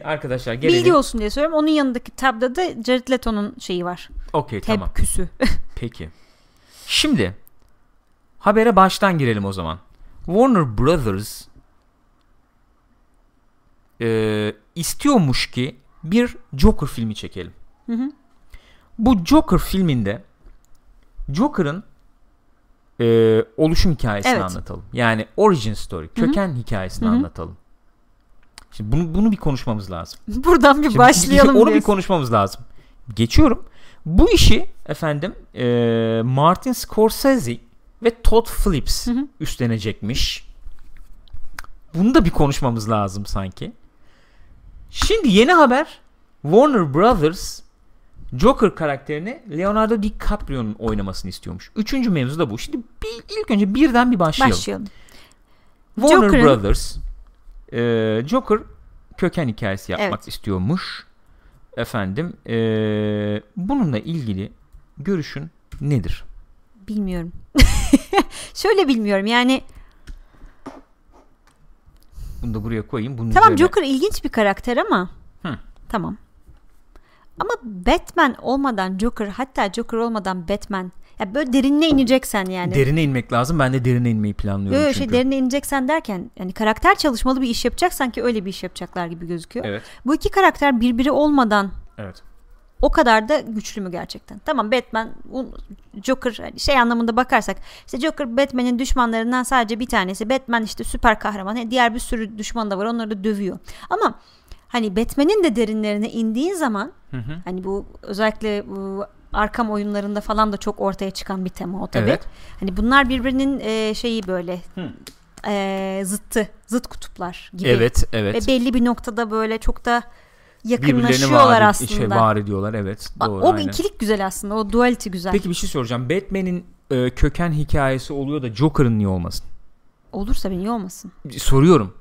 arkadaşlar gelelim. Bilgi olsun diye söylüyorum. Onun yanındaki tabda da Jared Leto'nun şeyi var. Okey, tamam. Tepküsü. Peki. Şimdi habere baştan girelim o zaman. Warner Brothers e, istiyormuş ki bir Joker filmi çekelim. Hı hı. Bu Joker filminde Joker'ın e, oluşum hikayesini evet. anlatalım. Yani origin story, köken hı hı. hikayesini hı hı. anlatalım. Şimdi bunu, bunu bir konuşmamız lazım. Buradan bir Şimdi başlayalım. Onu diyorsun. bir konuşmamız lazım. Geçiyorum. Bu işi efendim e, Martin Scorsese ve Todd Phillips hı hı. üstlenecekmiş. Bunu da bir konuşmamız lazım sanki. Şimdi yeni haber. Warner Brothers Joker karakterini Leonardo DiCaprio'nun oynamasını istiyormuş. Üçüncü mevzu da bu. Şimdi bir, ilk önce birden bir başlayalım. Başlayalım. Warner Joker'ın... Brothers Joker köken hikayesi yapmak evet. istiyormuş. Efendim e, bununla ilgili görüşün nedir? Bilmiyorum. Şöyle bilmiyorum yani. Bunu da buraya koyayım. Bunun tamam üzerine... Joker ilginç bir karakter ama. Hı. Tamam. Ama Batman olmadan Joker, hatta Joker olmadan Batman. Ya böyle derinine ineceksen yani. Derine inmek lazım. Ben de derine inmeyi planlıyorum. Böyle şey derine ineceksen derken yani karakter çalışmalı bir iş yapacaksan ki öyle bir iş yapacaklar gibi gözüküyor. Evet. Bu iki karakter birbiri olmadan evet. o kadar da güçlü mü gerçekten? Tamam, Batman Joker şey anlamında bakarsak işte Joker Batman'in düşmanlarından sadece bir tanesi. Batman işte süper kahraman. Diğer bir sürü düşman da var. Onları da dövüyor. Ama hani Batman'in de derinlerine indiğin zaman hı hı. hani bu özellikle bu Arkham oyunlarında falan da çok ortaya çıkan bir tema o tabii. Evet. Hani bunlar birbirinin e, şeyi böyle e, zıttı, zıt kutuplar gibi. Evet, evet. Ve belli bir noktada böyle çok da yakınlaşıyorlar aslında. Birbirlerine var ediyorlar, evet. Doğru, o aynen. ikilik güzel aslında, o duality güzel. Peki bir şey soracağım. Batman'in e, köken hikayesi oluyor da Joker'ın niye olmasın? Olursa niye olmasın? Soruyorum.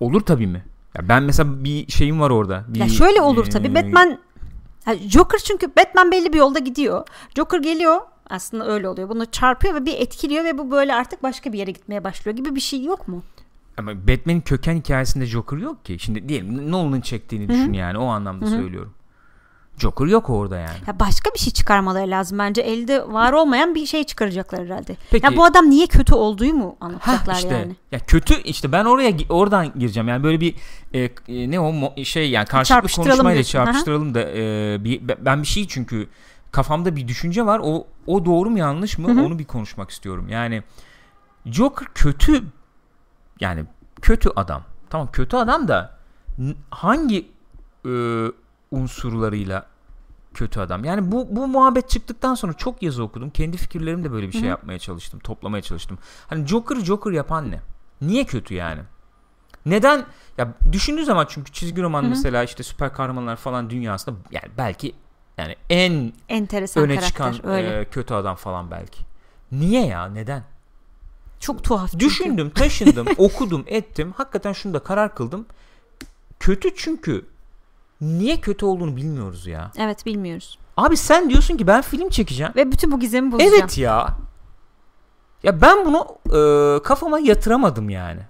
Olur tabii mi? Ya ben mesela bir şeyim var orada. Bir, ya şöyle olur tabii. E, Batman... Joker çünkü Batman belli bir yolda gidiyor. Joker geliyor. Aslında öyle oluyor. Bunu çarpıyor ve bir etkiliyor ve bu böyle artık başka bir yere gitmeye başlıyor gibi bir şey yok mu? Ama Batman'in köken hikayesinde Joker yok ki. Şimdi diyelim Nolan'ın çektiğini Hı-hı. düşün yani. O anlamda Hı-hı. söylüyorum. Joker yok orada yani. Ya başka bir şey çıkarmaları lazım bence. Elde var olmayan bir şey çıkaracaklar herhalde. Peki, ya bu adam niye kötü olduğu mu anlatacaklar işte, yani? Ya kötü işte, ben oraya oradan gireceğim. Yani böyle bir e, ne o şey yani karşılıklı konuşmayla çarpıştıralım da e, bir, ben bir şey çünkü kafamda bir düşünce var. O o doğru mu yanlış mı Hı-hı. onu bir konuşmak istiyorum. Yani Joker kötü, yani kötü adam. Tamam, kötü adam da hangi e, unsurlarıyla kötü adam. Yani bu bu muhabbet çıktıktan sonra çok yazı okudum. Kendi fikirlerimle böyle bir Hı-hı. şey yapmaya çalıştım. Toplamaya çalıştım. Hani Joker Joker yapan ne? Niye kötü yani? Neden? Ya düşündüğü zaman çünkü çizgi roman Hı-hı. mesela işte süper kahramanlar falan dünyasında yani belki yani en enteresan öne karakter, çıkan e, kötü adam falan belki. Niye ya? Neden? Çok tuhaf. Düşündüm, çünkü. taşındım, okudum, ettim. Hakikaten şunu da karar kıldım. Kötü çünkü niye kötü olduğunu bilmiyoruz ya. Evet, bilmiyoruz. Abi sen diyorsun ki ben film çekeceğim. Ve bütün bu gizemi bozacağım. Evet ya. Ya ben bunu e, kafama yatıramadım yani.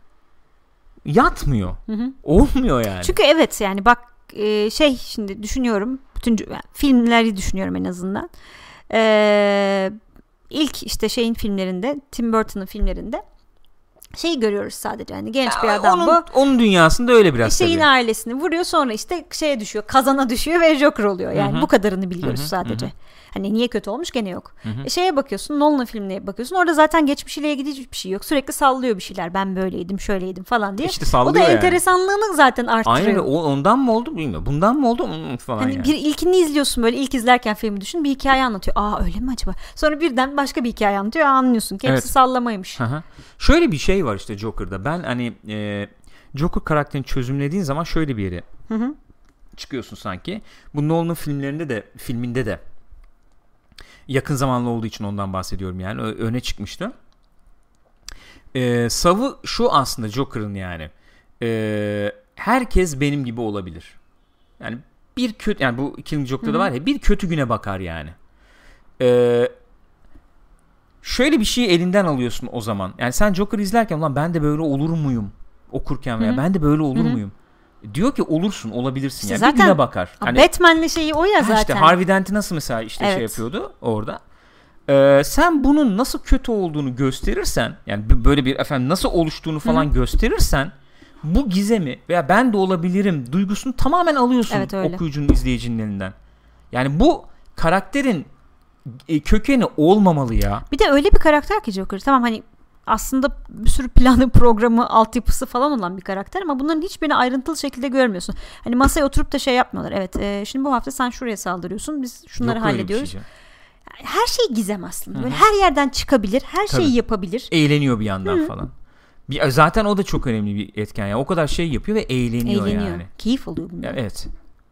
Yatmıyor. Hı hı. Olmuyor yani. Çünkü evet yani bak e, şey şimdi düşünüyorum. Bütün yani filmleri düşünüyorum en azından. Eee... İlk işte şeyin filmlerinde, Tim Burton'ın filmlerinde şeyi görüyoruz sadece. Yani genç ya bir adam onun, bu. Onun dünyasında öyle biraz şeyin tabii. Ailesini vuruyor, sonra işte şeye düşüyor, kazana düşüyor ve Joker oluyor. Yani Hı-hı. bu kadarını biliyoruz Hı-hı. sadece. Hı-hı. Hani niye kötü olmuş gene yok. E şeye bakıyorsun, Nolan'ın filmine bakıyorsun. Orada zaten geçmişiyle ilgili hiçbir şey yok. Sürekli sallıyor bir şeyler. Ben böyleydim, şöyleydim falan diye. İşte sallıyor. O da yani. Enteresanlığını zaten artırıyor. Aynen, ondan mı oldu bilmiyorum. Bundan mı oldu falan hani yani. Bir ilkini izliyorsun böyle, ilk izlerken filmi düşün. Bir hikaye anlatıyor. Aa öyle mi acaba? Sonra birden başka bir hikaye anlatıyor. Aa, anlıyorsun ki hepsi evet. sallamaymış. Hı-hı. Şöyle bir şey var işte Joker'da. Ben hani e, Joker karakterini çözümlediğin zaman şöyle bir yere Hı-hı. çıkıyorsun sanki. Bu Nolan'ın filmlerinde de, filminde de yakın zamanlı olduğu için ondan bahsediyorum yani. Ö- öne çıkmıştı. Ee, savı şu aslında Joker'ın yani. Ee, herkes benim gibi olabilir. Yani bir kötü, yani bu Killing Joke'da da var ya, bir kötü güne bakar yani. Ee, şöyle bir şeyi elinden alıyorsun o zaman. Yani sen Joker'ı izlerken ulan ben de böyle olur muyum? Okurken veya Hı-hı. ben de böyle olur Hı-hı. muyum? Diyor ki olursun, olabilirsin işte yani zaten, bir güne bakar. Hani, Batman'le şeyi o ya zaten. İşte Harvey Dent'i nasıl mesela işte evet. şey yapıyordu orada. Ee, sen bunun nasıl kötü olduğunu gösterirsen, yani böyle bir efendim nasıl oluştuğunu falan Hı-hı. gösterirsen, bu gizemi veya ben de olabilirim duygusunu tamamen alıyorsun evet, okuyucunun, izleyicinin elinden. Yani bu karakterin kökeni olmamalı ya. Bir de öyle bir karakter ki Joker, tamam hani aslında bir sürü planı, programı, altyapısı falan olan bir karakter ama bunların hiçbirini ayrıntılı şekilde görmüyorsun. Hani masaya oturup da şey yapmıyorlar. Evet e, şimdi bu hafta sen şuraya saldırıyorsun, biz şunları Yok hallediyoruz. Şey. Her şey gizem aslında. Böyle her yerden çıkabilir, her Tabii. şeyi yapabilir. Eğleniyor bir yandan Hı-hı. falan. Bir, zaten o da çok önemli bir etken. Yani o kadar şey yapıyor ve eğleniyor, eğleniyor. yani. Keyif alıyor bundan. Yani, evet.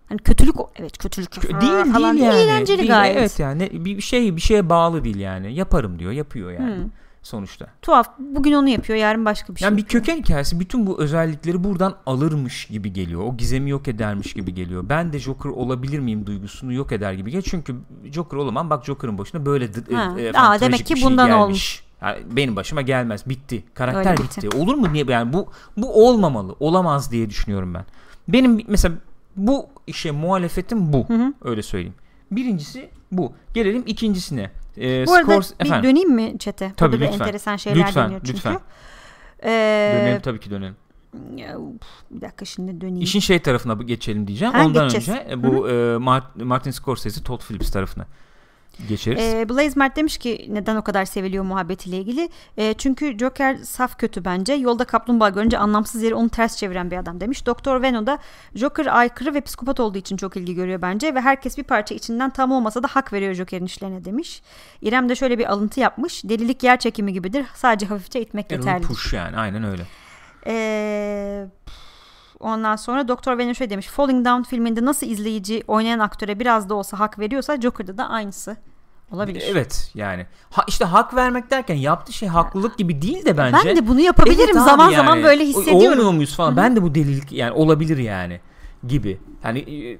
Hani kötülük o. Evet kötülük. Kö- değil falan değil yani. Eğlenceli değil, gayet. Evet yani bir şey bir şeye bağlı değil yani. Yaparım diyor, yapıyor yani. Hı. Sonuçta. Tuhaf. Bugün onu yapıyor, yarın başka bir şey. Yani bir yapıyor. Köken hikayesi bütün bu özellikleri buradan alırmış gibi geliyor. O gizemi yok edermiş gibi geliyor. Ben de Joker olabilir miyim duygusunu yok eder gibi geliyor. Çünkü Joker olamam. Bak Joker'ın başına böyle ha. e, efendim, Aa, demek ki şey bundan gelmiş. Olmuş. Yani benim başıma gelmez. Bitti. Karakter bitti. bitti. Olur mu? Niye? Yani bu bu olmamalı. Olamaz diye düşünüyorum ben. Benim mesela bu işe muhalefetim bu. Hı hı. Öyle söyleyeyim. Birincisi bu. Gelelim ikincisine. E, bu arada Scors- bir efendim. döneyim mi chat'e? Tabii Burada lütfen. Enteresan şeyler lütfen, dönüyor çünkü. Lütfen. Ee, dönelim tabii ki dönelim. Ya, bir dakika şimdi döneyim. İşin şey tarafına geçelim diyeceğim. Ha, Ondan geçeceğiz. önce bu e, Martin Scorsese, Todd Phillips tarafına geçeriz. E, Blaze Mert demiş ki neden o kadar seviliyor muhabbetiyle ilgili. E, çünkü Joker saf kötü bence. Yolda kaplumbağa görünce anlamsız yeri onu ters çeviren bir adam demiş. Doktor Veno da Joker aykırı ve psikopat olduğu için çok ilgi görüyor bence. Ve herkes bir parça içinden tam olmasa da hak veriyor Joker'in işlerine demiş. İrem de şöyle bir alıntı yapmış. Delilik yer çekimi gibidir. Sadece hafifçe itmek yeterli. Push yani, aynen öyle. Eee... Ondan sonra Doktor Venus şöyle demiş. Falling Down filminde nasıl izleyici oynayan aktöre biraz da olsa hak veriyorsa Joker'da da aynısı olabilir. Evet yani. Ha, işte hak vermek derken yaptığı şey haklılık gibi değil de bence. Ben de bunu yapabilirim evet, zaman yani. zaman böyle hissediyorum. Olmuyor muyuz falan. Hı-hı. Ben de bu delilik yani olabilir yani gibi. Yani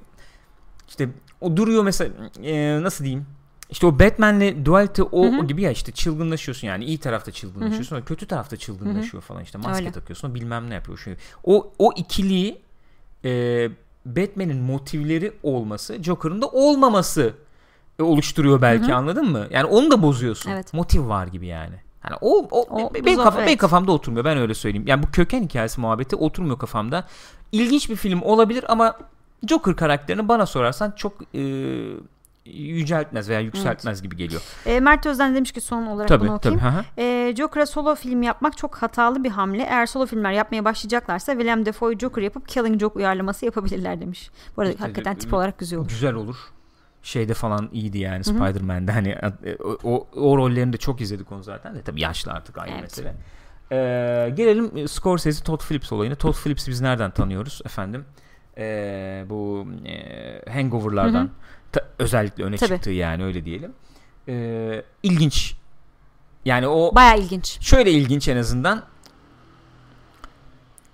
işte o duruyor mesela e, nasıl diyeyim. İşte o Batman'le duality o, o gibi ya işte çılgınlaşıyorsun yani iyi tarafta çılgınlaşıyorsun Hı-hı. kötü tarafta çılgınlaşıyor Hı-hı. falan işte maske Öyle. takıyorsun bilmem ne yapıyor. Şöyle. O o ikiliği e, Batman'in motivleri olması Joker'ın da olmaması e, oluşturuyor belki Hı-hı. anladın mı? Yani onu da bozuyorsun evet. motiv var gibi yani. Yani o, o, o benim, zor, kafam, evet. benim kafamda oturmuyor ben öyle söyleyeyim. Yani bu köken hikayesi muhabbeti oturmuyor kafamda. İlginç bir film olabilir ama Joker karakterini bana sorarsan çok... E, yüceltmez veya yükseltmez evet. gibi geliyor. E, Mert Özden demiş ki son olarak tabii, bunu okuyayım. E, Joker'a solo film yapmak çok hatalı bir hamle. Eğer solo filmler yapmaya başlayacaklarsa Willem Dafoe'yu Joker yapıp Killing Joke uyarlaması yapabilirler demiş. Bu arada işte, hakikaten tip olarak güzel olur. Güzel olur. Şeyde falan iyiydi yani Hı-hı. Spider-Man'de hani o, o, o rollerini de çok izledik onu zaten de tabii yaşlı artık aynı evet. mesele. E, gelelim Scorsese Todd Phillips olayına. Todd Phillips'i biz nereden tanıyoruz efendim? E, bu e, Hangover'lardan Hı-hı. Ta, özellikle öne Tabii. çıktığı yani öyle diyelim. Ee, ilginç. Yani o... Bayağı ilginç. Şöyle ilginç en azından.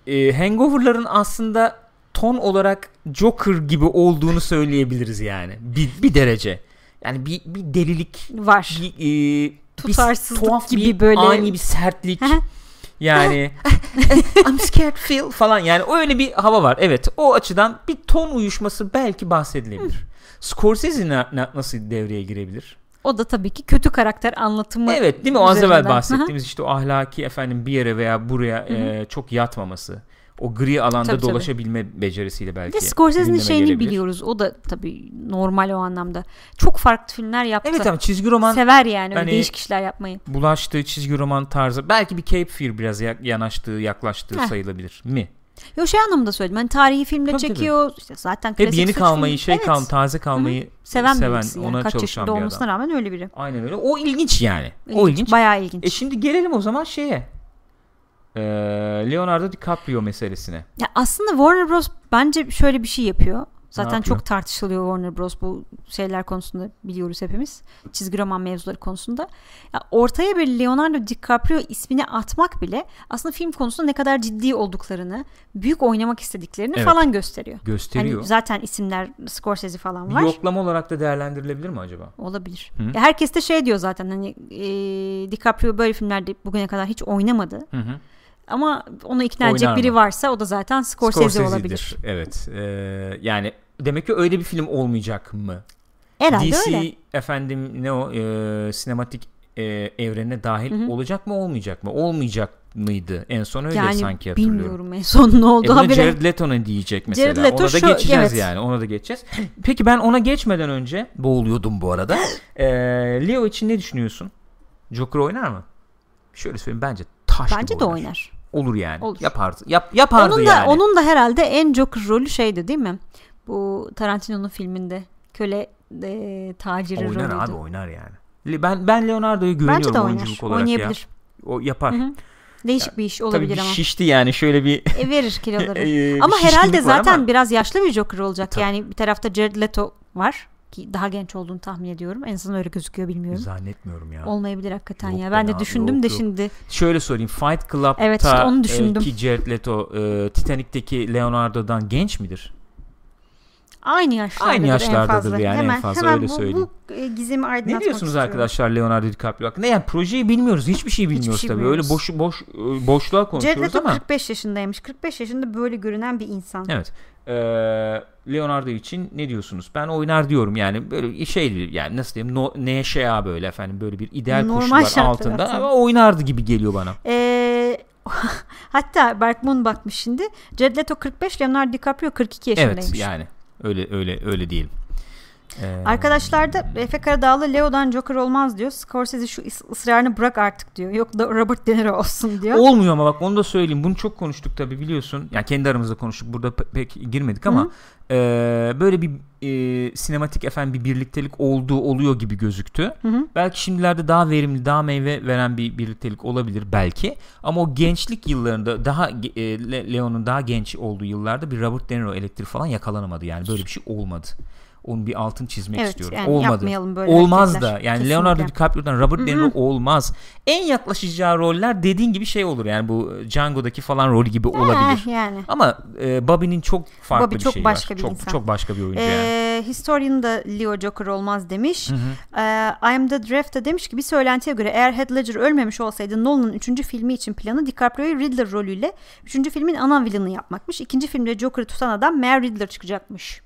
Ee, hangover'ların aslında ton olarak Joker gibi olduğunu söyleyebiliriz yani. Bir, bir derece. Yani bir, bir delilik var. Bir, e, tutarsızlık bir tuhaf gibi bir, böyle ani bir sertlik. Yani I'm scared Phil falan, yani öyle bir hava var. Evet, o açıdan bir ton uyuşması belki bahsedilebilir. Scorsese nasıl devreye girebilir? O da tabii ki kötü karakter anlatımı. Evet, değil mi? O az evvel bahsettiğimiz işte o ahlaki efendim bir yere veya buraya e, çok yatmaması. O gri alanda tabii, dolaşabilme tabii. becerisiyle belki. Ve Scorsese'nin şeyini gelebilir. Biliyoruz. O da tabii normal o anlamda. Çok farklı filmler yaptı. Evet ama çizgi roman. Sever yani hani, öyle değişik işler yapmayı. Bulaştığı çizgi roman tarzı. Belki bir Cape Fear biraz yanaştığı, yaklaştığı Heh. sayılabilir mi? Yo şey anlamında söyledim. Hani tarihi filmle tabii, çekiyor. İşte zaten klasik hep yeni kalmayı, film. şey evet. kalmayı, taze kalmayı Hı-hı. seven, seven yani. Ona kaç çalışan bir adam. Olmasına rağmen öyle biri. Aynen öyle. O ilginç yani. İlginç, o ilginç. Bayağı ilginç. E şimdi gelelim o zaman şeye. Leonardo DiCaprio meselesine. Ya aslında Warner Bros bence şöyle bir şey yapıyor. Zaten yapıyor? Çok tartışılıyor Warner Bros bu şeyler konusunda, biliyoruz hepimiz. Çizgi roman mevzuları konusunda. Ya ortaya bir Leonardo DiCaprio ismini atmak bile aslında film konusunda ne kadar ciddi olduklarını, büyük oynamak istediklerini evet. falan gösteriyor. Gösteriyor. Yani zaten isimler Scorsese falan var. Bir yoklama olarak da değerlendirilebilir mi acaba? Olabilir. Ya herkes de şey diyor zaten hani e, DiCaprio böyle filmlerde bugüne kadar hiç oynamadı. Hı hı. Ama onu ikna Oynar edecek mı? Biri varsa o da zaten Scorsese olabilir. Evet. Ee, yani demek ki öyle bir film olmayacak mı? Herhalde D C öyle. Efendim ne o e, sinematik e, evrenine dahil Hı-hı. olacak mı olmayacak mı? Olmayacak mıydı? En son öyle yani, sanki hatırlıyorum. Bilmiyorum en son ne oldu. E buna Jared Leto ne diyecek mesela? Jared Leto ona da şu, geçeceğiz evet. yani. Ona da geçeceğiz. Peki ben ona geçmeden önce boğuluyordum bu arada. e, Leo için ne düşünüyorsun? Joker oynar mı? Şöyle söyleyeyim, bence bence de oynar. oynar. Olur yani. Olur. Yapardı. Yap, yapardı onun da, yani. Onun da herhalde en Joker rolü şeydi değil mi? Bu Tarantino'nun filminde köle e, taciri rolüydü. Oynar abi, oynar yani. Ben ben Leonardo'ya güveniyorum oyunculuk olarak. Bence de oynar. Oynayabilir. Ya. O yapar. Hı-hı. Değişik ya, bir iş olabilir tabii ama. Tabii şişti yani şöyle bir. E, verir kiloları. e, ama herhalde zaten ama... biraz yaşlı bir Joker olacak. Tabii. Yani bir tarafta Jared Leto var. Ki daha genç olduğunu tahmin ediyorum. En azından öyle gözüküyor, bilmiyorum. Zannetmiyorum ya. Olmayabilir hakikaten yok ya. Ben de düşündüm yok, de yok. Şimdi. Şöyle söyleyeyim. Fight Club'ta evet, işte onu düşündüm. E, ki Jared Leto e, Titanic'teki Leonardo'dan genç midir? Aynı yaşlardadır, Aynı yaşlardadır en yani hemen, en fazla hemen öyle bu, söyleyeyim. Bu gizemi aydınlatmak istiyorum. Ne diyorsunuz arkadaşlar Leonardo DiCaprio hakkında? Yani projeyi bilmiyoruz. Hiçbir şey bilmiyoruz Hiçbir şey tabii. Bilmiyoruz. Öyle boş boş boşluğa konuşuyoruz Jared Leto ama. kırk beş yaşındaymış. kırk beş yaşında böyle görünen bir insan. Evet. Leonardo için ne diyorsunuz? Ben oynar diyorum yani, böyle şey yani nasıl diyeyim, no, ne şey ya böyle efendim böyle bir ideal normal koşullar altında zaten. Ama oynardı gibi geliyor bana. Ee, hatta Bergman bakmış şimdi. Jared Leto kırk beş, Leonardo DiCaprio kırk iki yaşındaymış. Evet yani öyle öyle öyle diyelim. Ee, Arkadaşlar da Efe Karadağlı Leo'dan Joker olmaz diyor. Scorsese şu is- ısrarını bırak artık diyor. Yok da Robert De Niro olsun diyor. Olmuyor ama bak onu da söyleyeyim. Bunu çok konuştuk tabii biliyorsun. Yani kendi aramızda konuştuk. Burada pe- pek girmedik ama e, böyle bir e, sinematik efendim bir birliktelik olduğu oluyor gibi gözüktü. Hı hı. Belki şimdilerde daha verimli, daha meyve veren bir birliktelik olabilir belki. Ama o gençlik yıllarında daha e, Leo'nun daha genç olduğu yıllarda bir Robert De Niro elektriği falan yakalanamadı. Yani böyle bir şey olmadı. Onun bir altın çizmek evet, istiyorum. Yani olmadı. Olmaz hareketler. Da. Yani kesinlikle. Leonardo DiCaprio'dan Robert De Niro olmaz. En yaklaşacağı roller dediğin gibi şey olur. Yani bu Django'daki falan rolü gibi eh, olabilir. Yani. Ama e, Bobby'nin çok farklı Bobby bir çok şeyi başka var. Bir çok insan. Çok başka bir oyuncu ee, yani. Historian da Leo Joker olmaz demiş. Ee, I Am The Draft'da demiş ki bir söylentiye göre eğer Heath Ledger ölmemiş olsaydı Nolan'ın üçüncü filmi için planı DiCaprio'yu Riddler rolüyle üçüncü filmin ana villain'ı yapmakmış. ikinci filmde Joker'ı tutan adam Mayor Riddler çıkacakmış.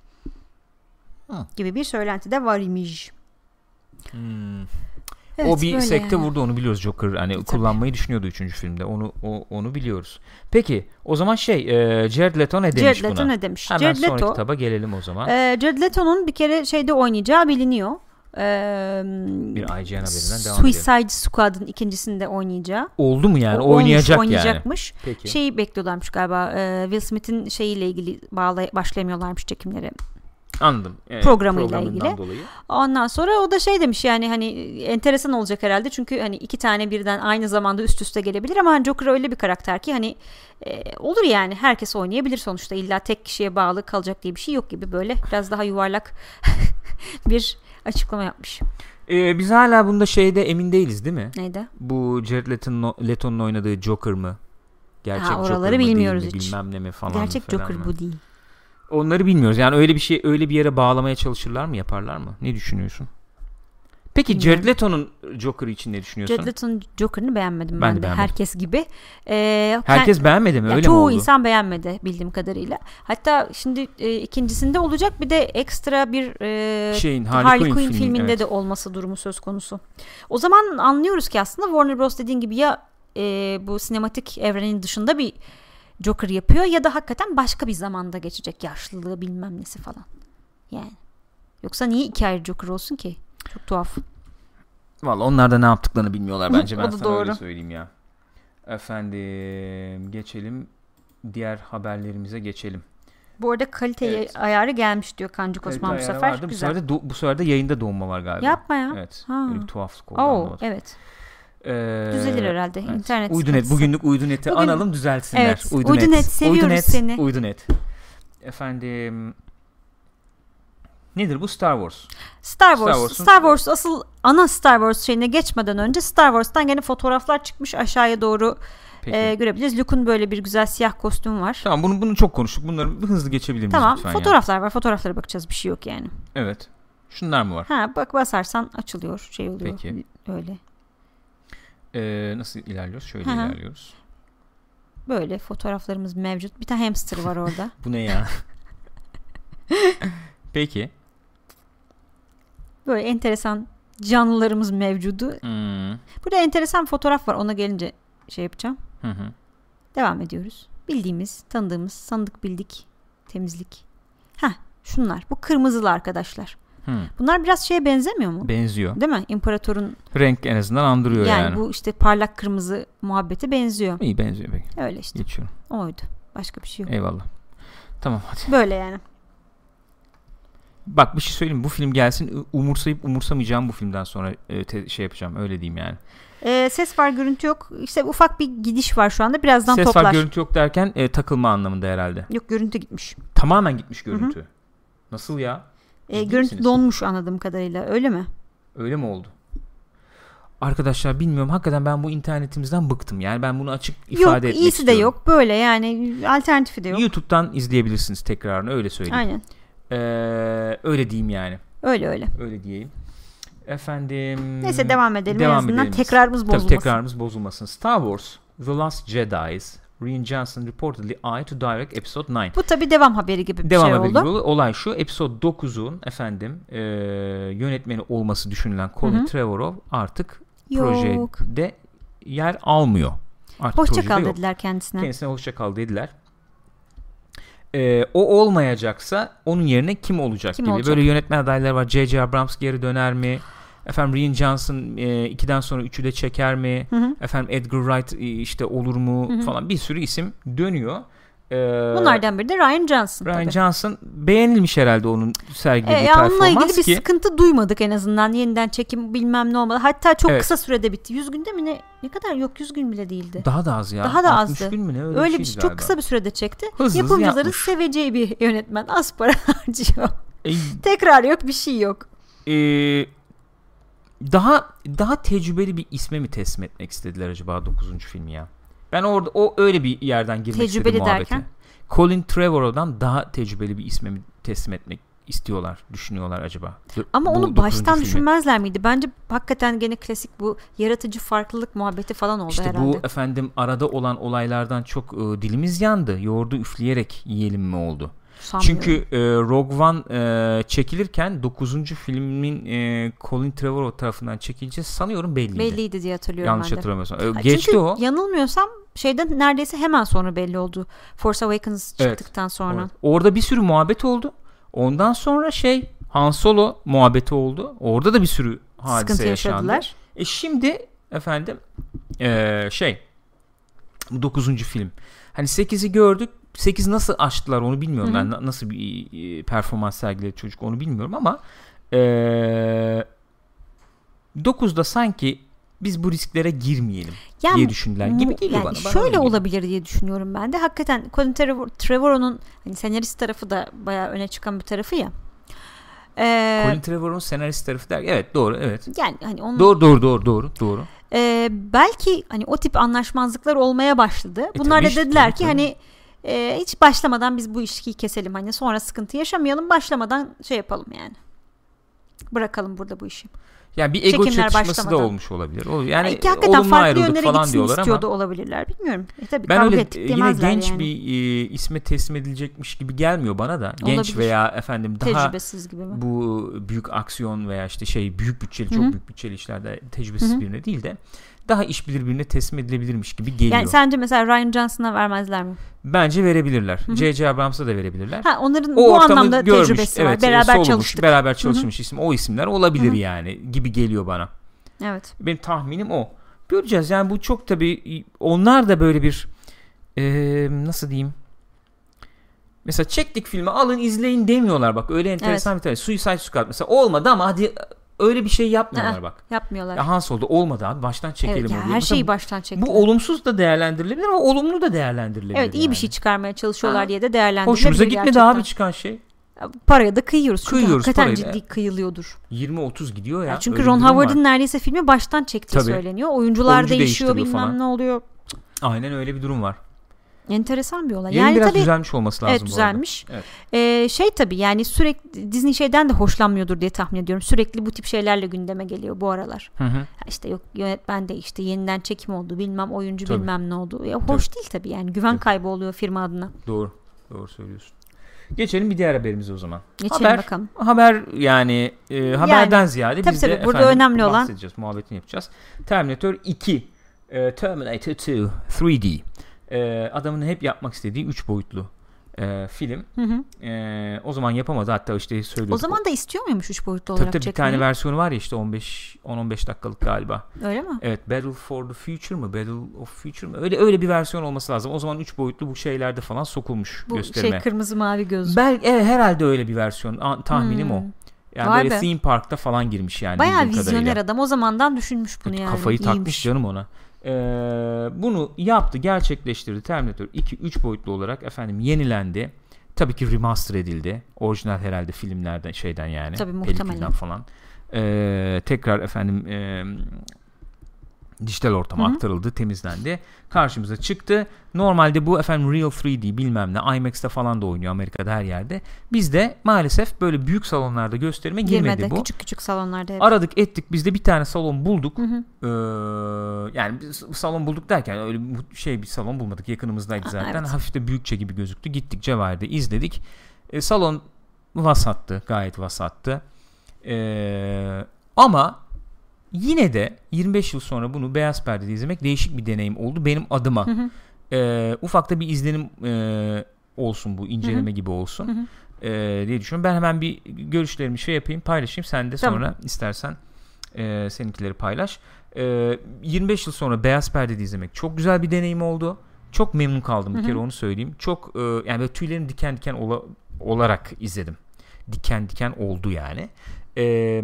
Gibi bir söylenti de var imiş. Hmm. Evet, o bir sekte yani. Vurdu onu biliyoruz Joker. Hani Tabii. kullanmayı düşünüyordu üçüncü filmde. Onu o, onu biliyoruz. Peki o zaman şey e, Jared Leto ne demiş Jared buna? Jared Leto ne demiş? Hemen Jared sonraki Leto, kitaba gelelim o zaman. E, Jared Leto'nun bir kere şeyde oynayacağı biliniyor. Ee, bir I G N haberinden devam edelim. Suicide Squad'ın ikincisinde oynayacağı. Oldu mu yani? O, oynayacak olmuş, oynayacakmış. Yani. Peki. Şeyi bekliyorlarmış galiba. E, Will Smith'in şeyiyle ilgili bağlay- başlayamıyorlarmış çekimlere. Anladım. Evet, programıyla ilgili. Dolayı. Ondan sonra o da şey demiş yani hani enteresan olacak herhalde çünkü hani iki tane birden aynı zamanda üst üste gelebilir ama hani Joker öyle bir karakter ki hani e, olur yani herkes oynayabilir sonuçta, illa tek kişiye bağlı kalacak diye bir şey yok gibi, böyle biraz daha yuvarlak bir açıklama yapmış. Ee, biz hala bunda şeyde emin değiliz değil mi? Neydi? Bu Jared Leto'nun oynadığı Joker mı? Gerçek ha, Joker mı değil mi? Bilmem ne mi falan. Gerçek falan Joker mı? Bu değil. Onları bilmiyoruz. Yani öyle bir şey, öyle bir yere bağlamaya çalışırlar mı, yaparlar mı? Ne düşünüyorsun? Peki Jared Leto'nun Joker'ı için ne düşünüyorsun? Jared Leto'nun Joker'ını beğenmedim ben, ben de. Beğenmedim. Herkes gibi. Ee, Herkes ben, beğenmedi mi? Öyle mi oldu? Çoğu insan beğenmedi bildiğim kadarıyla. Hatta şimdi e, ikincisinde olacak, bir de ekstra bir e, şeyin, Harley, Harley Quinn, Quinn filmin, filminde evet. de olması durumu söz konusu. O zaman anlıyoruz ki aslında Warner Bros. Dediğin gibi ya e, bu sinematik evrenin dışında bir Joker yapıyor ya da hakikaten başka bir zamanda geçecek, yaşlılığı bilmem nesi falan. Yani yoksa niye iki ayrı Joker olsun ki? Çok tuhaf. Vallahi onlar da ne yaptıklarını bilmiyorlar bence. Ben sana doğru. öyle söyleyeyim ya. Efendim, geçelim diğer haberlerimize geçelim. Bu arada kalite evet. ayarı gelmiş diyor Kancık Osman bu sefer. Vardı. Güzel. Bu sefer de do- bu sefer de yayında donma var galiba. Yapma ya. Evet. Ha. Böyle bir tuhaflık oldu. Oo, evet. Ee, Düzelir herhalde. Evet. İnternet. Uydunet. Bugünlük Uydunet'i Bugün... analım, düzelsinler. Evet. Uydunet. Uydunet seviyoruz Uydunet. seni. Uydunet. Efendim. Nedir bu? Star Wars. Star Wars. Star, Star Wars asıl ana Star Wars şeyine geçmeden önce Star Wars'tan gene fotoğraflar çıkmış, aşağıya doğru e, görebiliriz. Luke'un böyle bir güzel siyah kostümü var. Tamam, bunu bunu çok konuştuk. Bunları hızlı geçebilir miyiz? Tamam. Fotoğraflar yani. var. Fotoğraflara bakacağız. Bir şey yok yani. Evet. Şunlar mı var? Ha, bak basarsan açılıyor, şey oluyor. Peki. Öyle. Ee, nasıl ilerliyoruz? Şöyle Hı-hı. ilerliyoruz. Böyle fotoğraflarımız mevcut. Bir tane hamster var orada. Bu ne ya? Peki. Böyle enteresan canlılarımız mevcudu. Hmm. Burada enteresan fotoğraf var. Ona gelince şey yapacağım. Hı hı. Devam ediyoruz. Bildiğimiz, tanıdığımız, sandık bildik, temizlik. Heh, şunlar. Bu kırmızılı arkadaşlar. Hı. Bunlar biraz şeye benzemiyor mu? Benziyor. Değil mi? İmparatorun... Renk en azından andırıyor yani. Yani bu işte parlak kırmızı muhabbeti benziyor. İyi benziyor. Peki. Öyle işte. Geçiyorum. Oydu. Başka bir şey yok. Eyvallah. Tamam hadi. Böyle yani. Bak bir şey söyleyeyim, bu film gelsin, umursayıp umursamayacağım bu filmden sonra te- şey yapacağım, öyle diyeyim yani. E, ses var, görüntü yok, işte ufak bir gidiş var şu anda, birazdan ses toplar. Ses var, görüntü yok derken e, takılma anlamında herhalde. Yok, görüntü gitmiş. Tamamen gitmiş görüntü. Hı-hı. Nasıl ya? E, görüntü donmuş anladığım kadarıyla, öyle mi? Öyle mi oldu? Arkadaşlar bilmiyorum, hakikaten ben bu internetimizden bıktım. Yani ben bunu açık ifade yok, etmek istiyorum. Yok, iyisi de yok, böyle yani alternatifi de yok. YouTube'dan izleyebilirsiniz tekrarını, öyle söyleyeyim. Aynen. Ee, öyle diyeyim yani. Öyle öyle. Öyle diyeyim. Efendim. Neyse devam edelim. Devam en azından edelim. Tekrarımız bozulmasın. Tabii, tekrarımız bozulmasın. Star Wars The Last Jedi's Rian Johnson reportedly eye to direct episode nine. Bu tabii devam haberi gibi bir devam şey oldu. Devam haberi gibi. Olay şu. Episode dokuzun efendim e, yönetmeni olması düşünülen Colin Hı-hı. Trevorrow artık Yok. projede yer almıyor. Artık hoşça kal dediler yok. kendisine. Kendisine hoşça kal dediler. Ee, o olmayacaksa onun yerine kim olacak kim gibi olacak? Böyle yönetmen adayları var. J J Abrams geri döner mi? Efendim Rian Johnson ikiden e, sonra üçü de çeker mi? Hı hı. Efendim Edgar Wright e, işte olur mu hı hı. falan, bir sürü isim dönüyor. Ee, Bunlardan biri de Rian Johnson. Rian tabii. Johnson beğenilmiş herhalde onun sergilediği e, performans ki. Onunla ilgili bir sıkıntı duymadık en azından. Yeniden çekim bilmem ne olmadı. Hatta çok evet. kısa sürede bitti. yüz günde mi ne? Ne kadar? Yok, yüz gün bile değildi. Daha da az ya. Daha da altmış azdı. altmış gün mü ne? Öyle, Öyle bir şey. Çok kısa bir sürede çekti. Hızlı Yapımcıların yapmış. seveceği bir yönetmen. Az para harcıyor. E, Tekrar yok, bir şey yok. Eee... Daha daha tecrübeli bir isme mi teslim etmek istediler acaba dokuzuncu filmi ya? Ben orada o öyle bir yerden girmek tecrübeli istedim muhabbete. Derken? Colin Trevorrow'dan daha tecrübeli bir isme mi teslim etmek istiyorlar, düşünüyorlar acaba? Ama bu onu baştan filmi. düşünmezler miydi? Bence hakikaten gene klasik bu yaratıcı farklılık muhabbeti falan oldu işte herhalde. İşte bu efendim arada olan olaylardan çok e, dilimiz yandı. Yoğurdu üfleyerek yiyelim mi oldu? Sanmıyorum. Çünkü e, Rogue One e, çekilirken dokuzuncu filmin e, Colin Trevorrow tarafından çekileceği sanıyorum belliydi. Belliydi diye hatırlıyorum. Yanlış hatırlamıyorsam. E, geçti çünkü o. yanılmıyorsam şeyden neredeyse hemen sonra belli oldu. Force Awakens çıktıktan evet, sonra. Evet. Orada bir sürü muhabbet oldu. Ondan sonra şey Han Solo muhabbeti oldu. Orada da bir sürü hadise Sıkıntı yaşandı. Yaşadılar. E şimdi efendim e, şey dokuzuncu film. Hani sekizi gördük. sekiz nasıl açtılar onu bilmiyorum. Hı hı. Ben nasıl bir performans sergiledi çocuk onu bilmiyorum ama ee, dokuzda sanki biz bu risklere girmeyelim yani, diye düşündüler gibi geliyor yani bana. Şöyle bana olabilir diye düşünüyorum ben de. Hakikaten Colin Trevorrow'un hani senarist tarafı da bayağı öne çıkan bir tarafı ya. Ee, Colin Trevorrow'un senarist tarafı der. Evet doğru evet. Yani hani onun Doğru doğru doğru doğru doğru. E, belki hani o tip anlaşmazlıklar olmaya başladı. E, Bunlar da dediler işte, ki tabii. hani Ee, hiç başlamadan biz bu ilişkiyi keselim, hani sonra sıkıntı yaşamayalım, başlamadan şey yapalım yani. Bırakalım burada bu işi. Yani bir ego çekimler çatışması başlamadan da olmuş olabilir. Yani, yani hakikaten farklı yönlere gitsin istiyordu ama olabilirler. Bilmiyorum. E tabii, ben öyle yine genç yani bir e, isme teslim edilecekmiş gibi gelmiyor bana da. Genç olabilir veya efendim daha tecrübesiz gibi mi? Bu büyük aksiyon veya işte şey büyük bütçeli, Hı-hı. çok büyük bütçeli işlerde tecrübesiz Hı-hı. birine değil de daha iş bilir birine teslim edilebilirmiş gibi geliyor. Yani sence mesela Rian Johnson'a vermezler mi? Bence verebilirler. C C Abrams'a da verebilirler. Ha, onların o bu anlamda görmüş, tecrübesi evet, var. Beraber solmuş, çalıştık. Beraber çalışmış Hı-hı. isim. O isimler olabilir Hı-hı. yani gibi geliyor bana. Evet. Benim tahminim o. Göreceğiz yani, bu çok tabii onlar da böyle bir e, nasıl diyeyim? Mesela çektik filmi, alın izleyin demiyorlar bak. Öyle enteresan evet. bir tane. Suicide Squad mesela olmadı ama hadi öyle bir şey yapmıyorlar Aa, bak. Yapmıyorlar. Ya Hans oldu olmadı abi, baştan çekelim. Evet, ya, her şeyi baştan çekelim. Bu olumsuz da değerlendirilebilir ama olumlu da değerlendirilebilir. Evet, iyi yani bir şey çıkarmaya çalışıyorlar ha. diye de değerlendirilebilir. Hoşumuza gitmedi abi çıkan şey. Paraya da kıyıyoruz. Çünkü kıyıyoruz, hakikaten ciddi yani kıyılıyordur. yirmi otuz gidiyor ya. Ya çünkü Ron Howard'ın neredeyse filmi baştan çektiği Tabii. söyleniyor. Oyuncular Oyuncu değişiyor bilmem falan. Ne oluyor. Aynen öyle bir durum var. Enteresan bir olay. Yeni yani biraz tabii, düzelmiş olması lazım. Evet, düzelmiş. Evet. Ee, şey tabii yani sürekli Disney şeyden de hoşlanmıyordur diye tahmin ediyorum. Sürekli bu tip şeylerle gündeme geliyor bu aralar. Hı hı. İşte yok yönetmen değişti, yeniden çekim oldu, bilmem oyuncu tabii. bilmem ne oldu. Ya hoş tabii. değil tabii yani, güven tabii. kaybı oluyor firma adına. Doğru. Doğru söylüyorsun. Geçelim bir diğer haberimize o zaman. Geçelim haber, bakalım. Haber yani e, haberden yani, ziyade tabii, biz tabii, de burada efendim, önemli olan muhabbetini yapacağız. Terminator iki, e, Terminator iki üç D. Adamın hep yapmak istediği üç boyutlu e, film. Hı hı. E, o zaman yapamadı, hatta işte söylüyorduk. O zaman da istiyor muymuş üç boyutlu olarak çekmeyi? Tabii, bir tane versiyonu var ya işte on beş on on beş dakikalık galiba. Öyle mi? Evet, Battle for the Future mı? Battle of Future mı? Öyle öyle bir versiyon olması lazım. O zaman üç boyutlu bu şeylerde falan sokulmuş bu gösterime. Bu şey kırmızı mavi gözlü. Belki evet, herhalde öyle bir versiyon. A, tahminim hmm. o. Yani Vay böyle be. Theme Park'ta falan girmiş yani. Bayağı vizyoner kadarıyla. Adam o zamandan düşünmüş bunu evet, yani. Kafayı İyiymiş. Takmış canım ona. Ee, bunu yaptı, gerçekleştirdi. Terminator iki üç boyutlu olarak efendim yenilendi. Tabii ki remaster edildi. Orijinal herhalde filmlerden şeyden yani. Tabii muhtemelen. Falan. Ee, tekrar efendim e, dijital ortama Hı-hı. aktarıldı, temizlendi. Karşımıza çıktı. Normalde bu efendim Real üç D bilmem ne IMAX'te falan da oynuyor Amerika'da, her yerde. Bizde maalesef böyle büyük salonlarda gösterime girmedi, girmedi bu. Küçük küçük salonlarda. Hep. Aradık ettik, bizde bir tane salon bulduk. Hı hı. Ee, yani salon bulduk derken öyle şey bir salon bulmadık, yakınımızdaydı Aa, zaten. Evet. Hafif de büyükçe gibi gözüktü. Gittik Cevahir'de izledik. E, salon vasattı, gayet vasattı. E, ama yine de yirmi beş yıl sonra bunu beyaz perdede izlemek değişik bir deneyim oldu benim adıma. Hı hı. E, ufakta bir izlenim e, olsun, bu inceleme hı hı. gibi olsun hı hı. E, diye düşünüyorum. Ben hemen bir görüşlerimi şey yapayım, paylaşayım. Sen de tamam. sonra istersen e, seninkileri paylaş. E, yirmi beş yıl sonra beyaz perdede izlemek çok güzel bir deneyim oldu. Çok memnun kaldım, bir hı hı. kere onu söyleyeyim. Çok e, yani böyle tüylerim diken diken ola, olarak izledim. Diken diken oldu yani. E,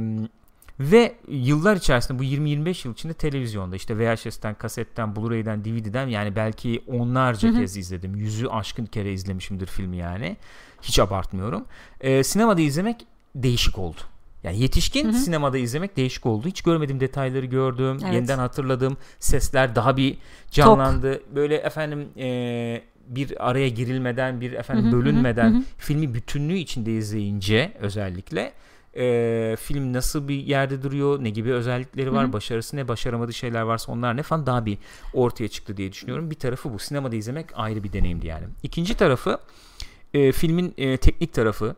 Ve yıllar içerisinde bu yirmi yirmi beş yıl içinde televizyonda işte V H S'ten, kasetten, Blu-ray'den, D V D'den yani belki onlarca hı hı. kez izledim. Yüzü aşkın kere izlemişimdir filmi yani. Hiç abartmıyorum. Ee, sinemada izlemek değişik oldu. Yani yetişkin hı hı. sinemada izlemek değişik oldu. Hiç görmediğim detayları gördüm. Evet. Yeniden hatırladım. Sesler daha bir canlandı. Top. Böyle efendim e, bir araya girilmeden, bir efendim hı hı, bölünmeden hı hı. filmi bütünlüğü içinde izleyince özellikle Ee, film nasıl bir yerde duruyor, ne gibi özellikleri var, Hı-hı. başarısı ne, başaramadığı şeyler varsa onlar ne falan daha bir ortaya çıktı diye düşünüyorum. Bir tarafı bu, sinemada izlemek ayrı bir deneyimdi yani. İkinci tarafı e, filmin e, teknik tarafı.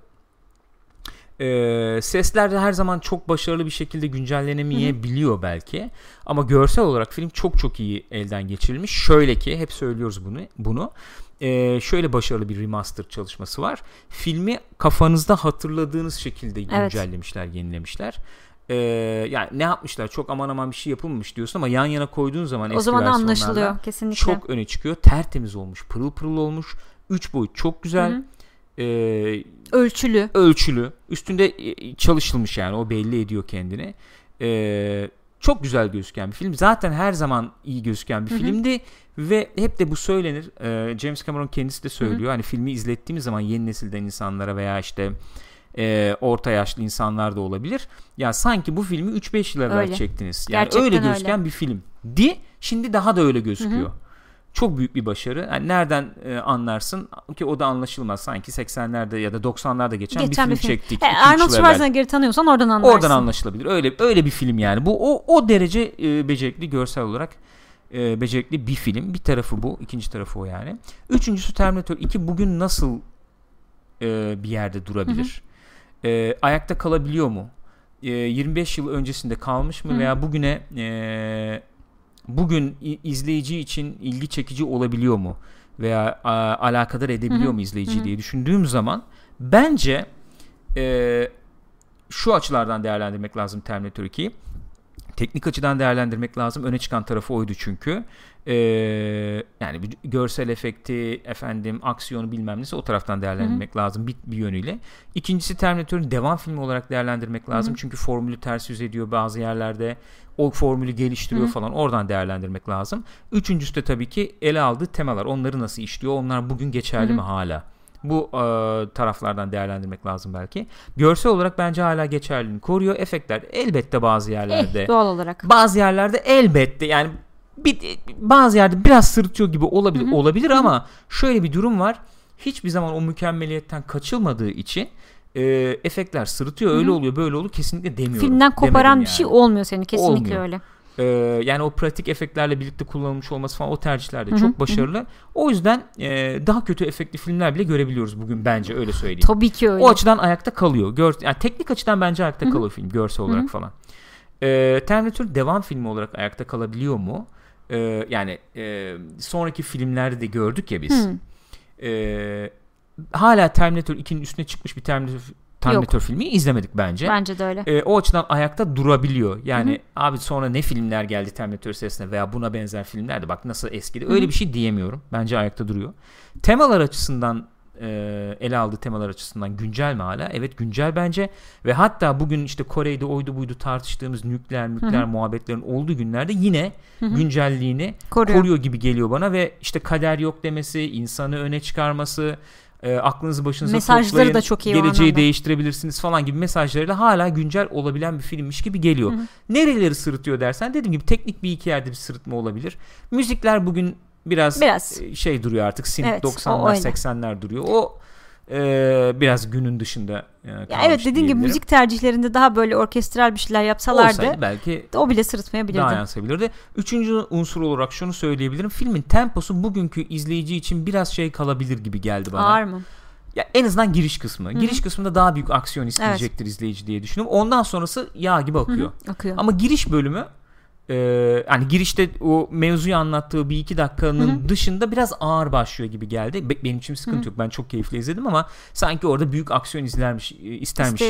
E, sesler de her zaman çok başarılı bir şekilde güncellenemeyebiliyor Hı-hı. belki ama görsel olarak film çok çok iyi elden geçirilmiş. Şöyle ki hep söylüyoruz bunu bunu Ee, şöyle başarılı bir remaster çalışması var. Filmi kafanızda hatırladığınız şekilde güncellemişler, evet. yenilemişler. Ee, yani ne yapmışlar? Çok aman aman bir şey yapılmamış diyorsun ama yan yana koyduğun zaman eski versiyonlarla çok öne çıkıyor. Tertemiz olmuş, pırıl pırıl olmuş. Üç boyut çok güzel. Ee, ölçülü. Ölçülü. Üstünde çalışılmış yani, o belli ediyor kendini. Ee, çok güzel gözüken bir film. Zaten her zaman iyi gözüken bir Hı-hı. filmdi. Ve hep de bu söylenir. Ee, James Cameron kendisi de söylüyor. Hı-hı. Hani filmi izlettiğimiz zaman yeni nesilden insanlara veya işte e, orta yaşlı insanlar da olabilir. Ya sanki bu filmi üç beş yıl evvel çektiniz. Yani gerçekten öyle gözüken öyle. Bir filmdi. Şimdi daha da öyle gözüküyor. Hı-hı. çok büyük bir başarı. Yani nereden e, anlarsın ki o da anlaşılmaz. Sanki seksenlerde ya da doksanlarda geçen, geçen bir film, film. çektik. E, Arnold Schwarzenegger'i tanıyorsan oradan anlarsın. Oradan anlaşılabilir. Öyle öyle bir film yani. Bu o o derece e, becerikli, görsel olarak e, becerikli bir film. Bir tarafı bu, ikinci tarafı o yani. Üçüncüsü Terminator iki bugün nasıl e, bir yerde durabilir? Hı hı. E, ayakta kalabiliyor mu? E, yirmi beş yıl öncesinde kalmış mı, hı hı, veya bugüne e, bugün izleyici için ilgi çekici olabiliyor mu veya a, alakadar edebiliyor, hı-hı, mu izleyici, hı-hı, diye düşündüğüm zaman bence e, şu açılardan değerlendirmek lazım Terminator ikiyi. Teknik açıdan değerlendirmek lazım. Öne çıkan tarafı oydu çünkü. E, yani görsel efekti, efendim aksiyonu bilmem neyse o taraftan değerlendirmek, hı-hı, lazım bir, bir yönüyle. İkincisi Terminator'un devam filmi olarak değerlendirmek lazım. Hı-hı. Çünkü formülü ters yüz ediyor bazı yerlerde. O formülü geliştiriyor, hı-hı, falan. Oradan değerlendirmek lazım. Üçüncüsü de tabii ki ele aldığı temalar. Onları nasıl işliyor? Onlar bugün geçerli, hı-hı, mi hala? Bu e, taraflardan değerlendirmek lazım belki. Görsel olarak bence hala geçerliliğini koruyor. Efektler elbette bazı yerlerde. Eh, doğal olarak. Bazı yerlerde elbette yani bir, bazı yerde biraz sırıtıyor gibi olabilir, hı-hı, olabilir, hı-hı, ama şöyle bir durum var. Hiçbir zaman o mükemmeliyetten kaçılmadığı için e, efektler sırıtıyor. Öyle, hı-hı, oluyor, böyle oluyor. Kesinlikle demiyorum. Filmden koparan yani bir şey olmuyor senin. Kesinlikle olmuyor. Öyle. Yani o pratik efektlerle birlikte kullanılmış olması falan, o tercihler de, hı-hı, çok başarılı. Hı-hı. O yüzden e, daha kötü efektli filmler bile görebiliyoruz bugün bence, öyle söyleyeyim. Tabii ki öyle. O açıdan ayakta kalıyor. Gör, yani teknik açıdan bence ayakta, hı-hı, kalıyor film görsel, hı-hı, olarak falan. E, Terminator devam filmi olarak ayakta kalabiliyor mu? E, yani e, sonraki filmlerde de gördük ya biz. E, hala Terminator ikinin üstüne çıkmış bir Terminator Terminator Yok. filmi izlemedik bence. Bence de öyle. E, o açıdan ayakta durabiliyor. Yani, hı-hı, abi sonra ne filmler geldi Terminator serisine veya buna benzer filmler de bak nasıl eskidi. Öyle, hı-hı, bir şey diyemiyorum. Bence ayakta duruyor. Temalar açısından e, ele aldığı temalar açısından güncel mi hala? Evet, güncel bence. Ve hatta bugün işte Kore'de oydu buydu tartıştığımız nükleer mükleer, hı-hı, muhabbetlerin olduğu günlerde yine, hı-hı, güncelliğini koruyor. koruyor gibi geliyor bana ve işte kader yok demesi, insanı öne çıkarması, E, aklınızı başınıza mesajları toplayın, da çok iyi geleceği değiştirebilirsiniz falan gibi mesajlarıyla hala güncel olabilen bir filmmiş gibi geliyor. Hı hı. Nereleri sırıtıyor dersen, dediğim gibi teknik bir iki yerde bir sırıtma olabilir. Müzikler bugün biraz, biraz. şey duruyor artık, synth, evet, doksanlar seksenler duruyor. O e, biraz günün dışında kalmış. Ya evet, dediğim gibi müzik tercihlerinde daha böyle orkestral bir şeyler yapsalardı olsaydı belki o bile sırıtmayabilirdi. Daha yansıyabilirdi. Üçüncü unsur olarak şunu söyleyebilirim. Filmin temposu bugünkü izleyici için biraz şey kalabilir gibi geldi bana. Ağır mı? Ya en azından giriş kısmı. Hı-hı. Giriş kısmında daha büyük aksiyon isteyecektir, evet, izleyici diye düşünüyorum. Ondan sonrası yağ gibi akıyor. Hı-hı, akıyor. Ama giriş bölümü Ee, hani girişte o mevzuyu anlattığı bir iki dakikanın, hı-hı, dışında biraz ağır başlıyor gibi geldi. Be- benim için sıkıntı, hı-hı, yok. Ben çok keyifli izledim ama sanki orada büyük aksiyon izlermiş, istermiş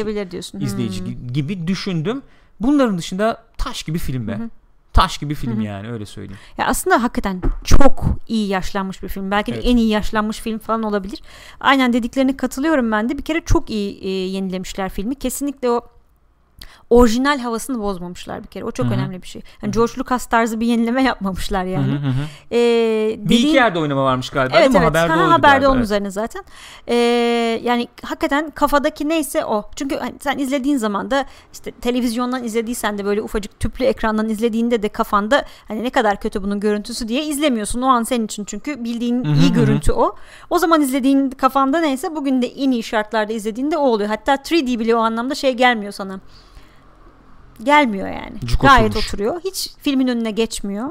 izleyici, hı-hı, gibi düşündüm. Bunların dışında taş gibi film be. Hı-hı. Taş gibi film, hı-hı, yani öyle söyleyeyim. Ya aslında hakikaten çok iyi yaşlanmış bir film. Belki de, evet, en iyi yaşlanmış film falan olabilir. Aynen dediklerine katılıyorum ben de. Bir kere çok iyi e, yenilemişler filmi. Kesinlikle o orijinal havasını bozmamışlar bir kere. O çok, hı-hı, önemli bir şey. Yani George Lucas tarzı bir yenileme yapmamışlar yani. Ee, dediğin... Bir iki yerde oynama varmış galiba, evet, değil mi? Evet. Haberde, ha, haberde galiba, onun, evet, üzerine zaten. Ee, yani hakikaten kafadaki neyse o. Çünkü sen izlediğin zaman da işte televizyondan izlediysen de böyle ufacık tüplü ekrandan izlediğinde de kafanda hani ne kadar kötü bunun görüntüsü diye izlemiyorsun. O an senin için çünkü bildiğin, hı-hı, iyi görüntü o. O zaman izlediğin kafanda neyse bugün de en iyi şartlarda izlediğinde o oluyor. Hatta üç D bile o anlamda şey gelmiyor sana. Gelmiyor yani. Cuk Gayet oturmuş. oturuyor. Hiç filmin önüne geçmiyor.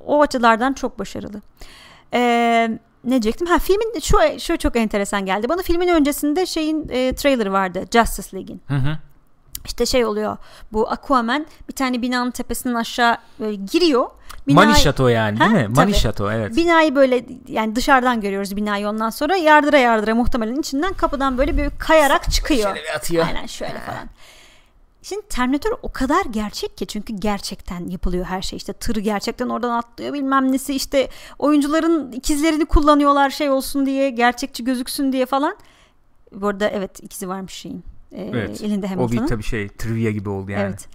O açılardan çok başarılı. Ee, ne diyecektim? Ha, filmin şu, şu çok enteresan geldi. Bana filmin öncesinde şeyin e, trailerı vardı. Justice League'in. Hı hı. İşte şey oluyor. Bu Aquaman bir tane binanın tepesinden aşağı böyle giriyor. Binayı... Manişato yani, değil ha? mi? Manişato, evet. Binayı böyle yani dışarıdan görüyoruz binayı, ondan sonra yardıra yardıra muhtemelen içinden kapıdan böyle bir kayarak çıkıyor. Şöyle bir atıyor. Aynen şöyle falan. Şimdi Terminator o kadar gerçek ki, çünkü gerçekten yapılıyor her şey, işte tırı gerçekten oradan atlıyor, bilmem nesi, işte oyuncuların ikizlerini kullanıyorlar şey olsun diye, gerçekçi gözüksün diye falan. Bu arada evet, ikizi varmış şeyin, ee, evet, elinde Hamilton'ın. O bir tabii şey trivia gibi oldu yani. Evet.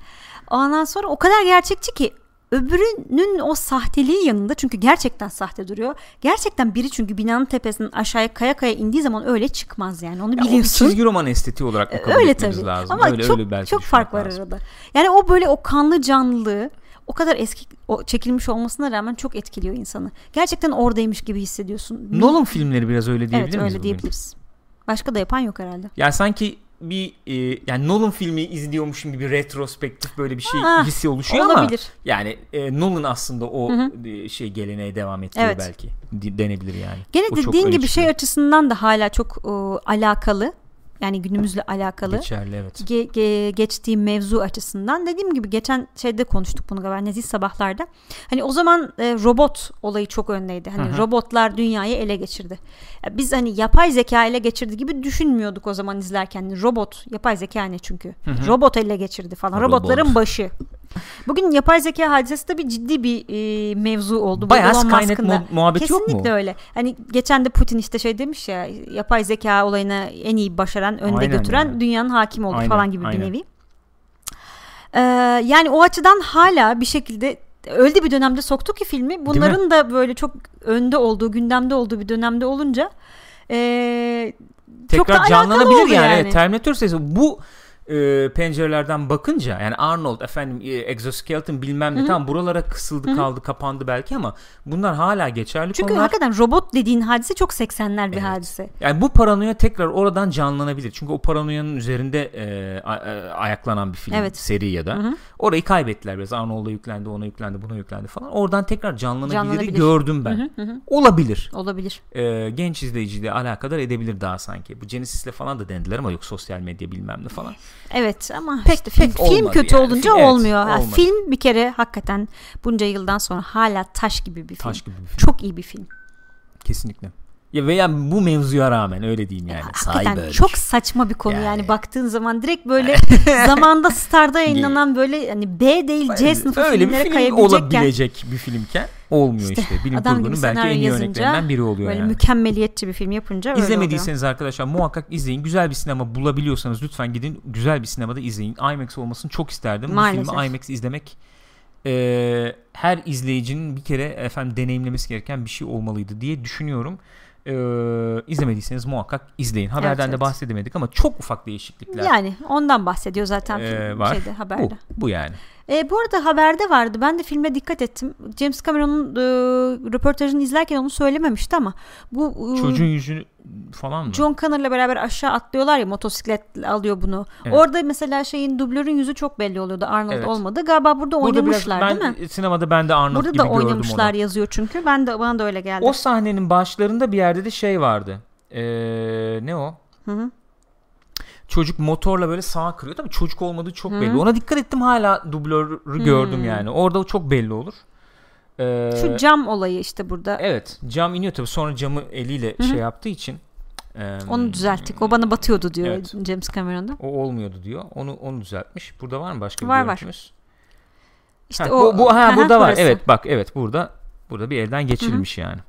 Ondan sonra o kadar gerçekçi ki öbürünün o sahteliği yanında, çünkü gerçekten sahte duruyor. Gerçekten biri çünkü binanın tepesinden aşağıya kaya kaya indiği zaman öyle çıkmaz yani. Onu ya biliyorsun. O bir çizgi roman estetiği olarak mı kabul öyle etmemiz tabii. lazım? Ama öyle, çok, öyle çok fark var lazım. arada. Yani o böyle o kanlı canlılığı, o kadar eski o çekilmiş olmasına rağmen çok etkiliyor insanı. Gerçekten oradaymış gibi hissediyorsun. Nolan filmleri biraz öyle diyebilir miyiz? Evet, öyle diyebiliriz. Başka da yapan yok herhalde. Ya sanki bir e, yani Nolan filmi izliyormuşum gibi retrospektif böyle bir şey ha, hissi oluşuyor olabilir. Ama yani e, Nolan aslında o e, şey geleneğe devam ettiriyor evet. Belki de, denebilir yani. Gene dediğin gibi şey açısından da hala çok e, alakalı. Yani günümüzle alakalı. Geçerli evet. Ge- ge- geçtiği mevzu açısından. Dediğim gibi geçen şeyde konuştuk bunu galiba. Nezih sabahlarda. Hani o zaman e, robot olayı çok öndeydi. Hani Hı-hı. robotlar dünyayı ele geçirdi. Ya biz hani yapay zeka ele geçirdi gibi düşünmüyorduk o zaman izlerken. Robot, yapay zeka ne çünkü? Hı-hı. Robot ele geçirdi falan. Robot. Robotların başı. Bugün yapay zeka hadisesi de bir ciddi bir e, mevzu oldu. Bayağı Skynet mu- muhabbeti kesinlikle yok mu? Kesinlikle öyle. Hani geçen de Putin işte şey demiş ya, yapay zeka olayına en iyi başaran, önde aynen götüren yani. Dünyanın hakim oldu aynen, falan gibi aynen. Bir nevi. Ee, yani o açıdan hala bir şekilde öldü bir dönemde soktu ki filmi. Bunların da böyle çok önde olduğu, gündemde olduğu bir dönemde olunca e, tekrar çok da canlanabilir yani. yani. Terminator serisi bu E, pencerelerden bakınca yani Arnold efendim e, exoskeleton bilmem ne tam buralara kısıldı kaldı Hı-hı. kapandı belki ama bunlar hala geçerli çünkü konular. Hakikaten robot dediğin hadise çok seksenler bir evet. hadise. Yani bu paranoya tekrar oradan canlanabilir. Çünkü o paranoyanın üzerinde e, a, a, ayaklanan bir film evet. seri ya da Hı-hı. orayı kaybettiler biraz. Arnold'a yüklendi, ona yüklendi, buna yüklendi falan. Oradan tekrar canlanabilir gördüm ben. Hı-hı. Olabilir. Olabilir. E, genç izleyiciyle alakadar edebilir daha sanki. Bu Genesis'le falan da dendiler ama yok sosyal medya bilmem ne falan. Evet ama pek, işte pek film, film kötü yani. Olunca film, olmuyor. Evet, yani film bir kere hakikaten bunca yıldan sonra hala taş gibi bir film. Taş gibi bir film. Çok iyi bir film. Kesinlikle. Ya veya bu mevzuya rağmen öyle diyeyim yani. Ya, hakikaten Cyber. Çok saçma bir konu yani, yani baktığın zaman direkt böyle zamanda Star'da yayınlanan böyle hani B değil C sınıfı öyle filmlere bir film olabilecek bir filmken olmuyor işte. işte. Bilim kurgunun belki en iyi örneklerinden biri oluyor böyle yani. Mükemmeliyetçi bir film yapınca öyle İzlemediyseniz oluyor. Arkadaşlar muhakkak izleyin. Güzel bir sinema bulabiliyorsanız lütfen gidin. Güzel bir sinemada izleyin. IMAX olmasını çok isterdim. Maalesef. Bu filmi IMAX izlemek e, her izleyicinin bir kere efendim deneyimlemesi gereken bir şey olmalıydı diye düşünüyorum. Ee, izlemediyseniz muhakkak izleyin. Haberden evet, de evet. bahsedemedik ama çok ufak değişiklikler. Yani ondan bahsediyor zaten ee, film, şeyde haberde. Bu, bu yani. Ee, bu arada haberde vardı. Ben de filme dikkat ettim. James Cameron'un e, röportajını izlerken onu söylememişti ama bu e, çocuğun yüzünü falan mı? John Connor'la beraber aşağı atlıyorlar ya, motosiklet alıyor bunu. Evet. Orada mesela şeyin dublörün yüzü çok belli oluyordu. Arnold evet. olmadı. Galiba burada, burada oynamışlar ben, değil mi? Sinemada ben de Arnold burada gibi gördüm onu. Burada da oynamışlar yazıyor çünkü. Ben de, bana da öyle geldi. O sahnenin başlarında bir yerde de şey vardı. Ee, ne o? Hı hı. Çocuk motorla böyle sağa kırıyor. Tabii çocuk olmadığı çok belli. Hı. Ona dikkat ettim, hala dublörü Hı. gördüm yani. Orada o çok belli olur. Ee, Şu cam olayı işte burada. Evet, cam iniyor tabii. Sonra camı eliyle Hı. şey yaptığı için. E, onu düzelttik. O bana batıyordu diyor evet. James Cameron'da. O olmuyordu diyor. Onu onu düzeltmiş. Burada var mı başka bir var, görüntümüz? Var. İşte ha, o. Bu, bu, ha burada var. Burası. Evet bak evet burada burada bir elden geçirilmiş Hı. yani.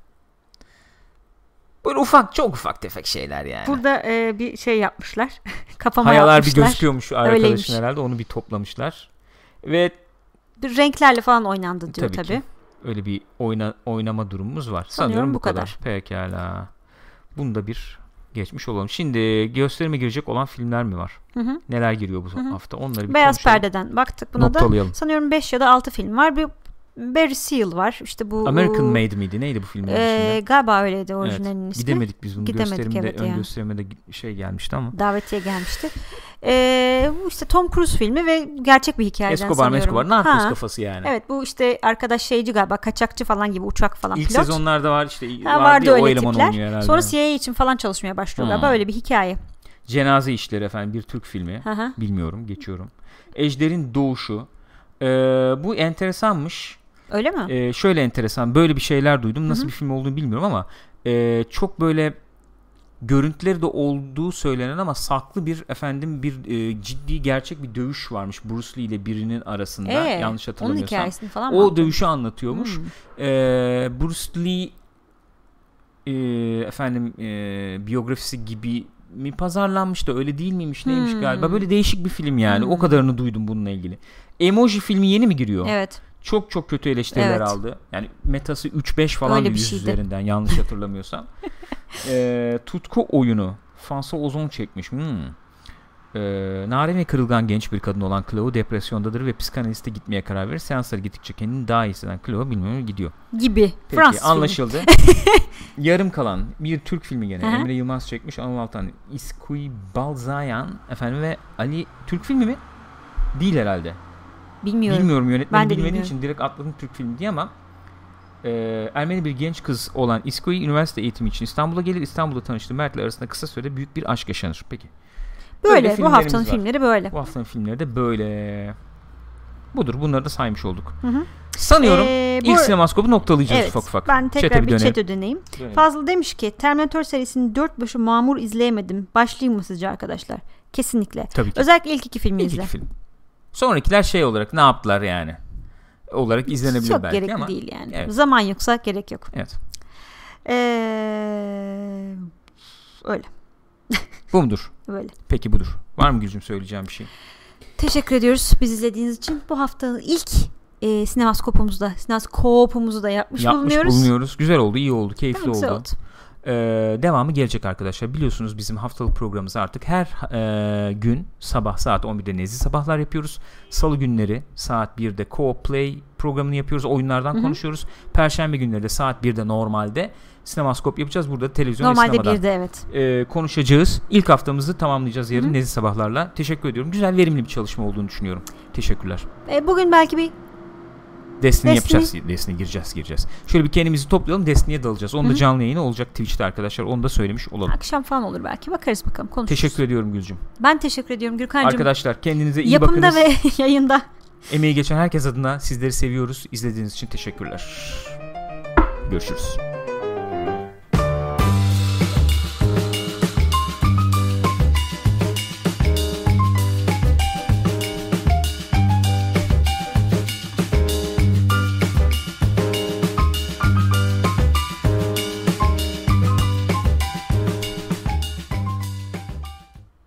Böyle ufak, çok ufak tefek şeyler yani. Burada e, bir şey yapmışlar. Kafama hayalar yapmışlar. Hayalar bir gözüküyormuş arkadaşın öyleymiş. Herhalde. Onu bir toplamışlar. Ve bir renklerle falan oynandı diyor tabii. tabii. Öyle bir oyna, oynama durumumuz var. Sanıyorum, Sanıyorum bu kadar. kadar. Pekala. Bunu da bir geçmiş olalım. Şimdi gösterime girecek olan filmler mi var? Hı hı. Neler giriyor bu hı hı. hafta? Onları bir Beyaz konuşalım. Perde'den baktık buna da. Sanıyorum beş ya da altı film var. Bir Barry Seal var. İşte bu American Made miydi? Neydi bu filmin ee, ismi? Galiba öyleydi orijinalinin evet. ismi. Gidemedik biz bunu. Gidemedik, gösterimde, evet ön yani. Gösterimde şey gelmişti ama. Davetiye gelmişti. Ee, bu işte Tom Cruise filmi ve gerçek bir hikayeden Escobar, sanıyorum. Escobar, Escobar. Narcos ha. kafası yani. Evet, bu işte arkadaş şeyci galiba, kaçakçı falan gibi, uçak falan İlk pilot. İlk sezonlarda var işte. Ha, vardı öyle tipler. Sonra C I A için falan çalışmaya başlıyor ha. galiba, öyle bir hikaye. Cenaze İşleri efendim, bir Türk filmi. Ha. Bilmiyorum, geçiyorum. Ejder'in Doğuşu. Ee, bu enteresanmış. Öyle mi? Ee, şöyle enteresan, böyle bir şeyler duydum. Nasıl Hı-hı. bir film olduğunu bilmiyorum ama e, çok böyle görüntüleri de olduğu söylenen ama saklı bir efendim bir e, ciddi gerçek bir dövüş varmış Bruce Lee ile birinin arasında ee, yanlış hatırlamıyorsam. Onun hikayesini falan mı? O dövüşü anlatıyormuş. Ee, Bruce Lee e, efendim e, biyografisi gibi mi pazarlanmış da öyle değil miymiş neymiş Hı-hı. galiba. Böyle değişik bir film yani. Hı-hı. O kadarını duydum bununla ilgili. Emoji filmi yeni mi giriyor? Evet. Çok çok kötü eleştiriler evet. aldı. Yani metası üç beş falan bir yüz üzerinden yanlış hatırlamıyorsam. ee, tutku oyunu. Fransa Ozon çekmiş. Hmm. Ee, narin ve kırılgan genç bir kadın olan Chloe depresyondadır ve psikanaliste gitmeye karar verir. Seanslara gittikçe kendini daha iyi hisseden Chloe bilmiyorum gidiyor. Gibi. Peki, Fransız anlaşıldı. Yarım kalan bir Türk filmi gene. Hı-hı. Emre Yılmaz çekmiş. Anıl Altan, İskuy Balzayan efendim ve Ali. Türk filmi mi? Değil herhalde. Bilmiyorum. Bilmiyorum, yönetmeni ben de bilmediğim bilmiyorum. için direkt atladım Türk filmi diye ama Ee, Ermeni bir genç kız olan İsko'yu üniversite eğitimi için İstanbul'a gelir. İstanbul'da tanıştığı Mert'le arasında kısa sürede büyük bir aşk yaşanır. Peki. Böyle, böyle bu haftanın var. filmleri böyle. Bu haftanın filmleri de böyle. Budur. Bunları da saymış olduk. Hı hı. Sanıyorum ee, bu... ilk sinemaskopu noktalayacağız evet, ufak ufak. Ben tekrar çete bir, bir çete döneyim. döneyim. Fazıl demiş ki Terminator serisinin dört başı mamur izleyemedim. Başlayayım mı sizce arkadaşlar? Kesinlikle. Özellikle ilk iki filmi ilk izle. İlk film. Sonrakiler şey olarak ne yaptılar yani? Olarak izlenebilir çok belki ama. Çok gerekli değil yani. Evet. Zaman yoksa gerek yok. Evet. Ee, öyle. Bu mudur? Böyle. Peki budur. Var mı Gülcüm söyleyeceğim bir şey? Teşekkür ediyoruz bizi izlediğiniz için. Bu haftanın ilk e, sinemaskopumuzu da sinemaskopumuzu da yapmış, yapmış bulunuyoruz. bulunuyoruz. Güzel oldu, iyi oldu, keyifli evet, oldu. oldu. Ee, devamı gelecek arkadaşlar. Biliyorsunuz bizim haftalık programımız artık her e, gün sabah saat on birde nezli sabahlar yapıyoruz. Salı günleri saat birde Co-op Play programını yapıyoruz. Oyunlardan Hı-hı. konuşuyoruz. Perşembe günleri de saat birde normalde sinemaskop yapacağız. Burada televizyon normalde sinemada birde, evet. e, konuşacağız. İlk haftamızı tamamlayacağız yarın Hı-hı. nezli sabahlarla. Teşekkür ediyorum. Güzel, verimli bir çalışma olduğunu düşünüyorum. Teşekkürler. E, bugün belki bir Destiny yapacağız. Destiny gireceğiz gireceğiz. Şöyle bir kendimizi toplayalım. Destiny'ye dalacağız. Onun Hı-hı. da canlı yayını olacak Twitch'te arkadaşlar. Onu da söylemiş olalım. Akşam falan olur belki. Bakarız bakalım. Konuşuruz. Teşekkür ediyorum Gülcüm. Ben teşekkür ediyorum Gürkan'cığım. Arkadaşlar kendinize iyi Yapımda bakınız. Yapımda ve yayında. Emeği geçen herkes adına sizleri seviyoruz. İzlediğiniz için teşekkürler. Görüşürüz.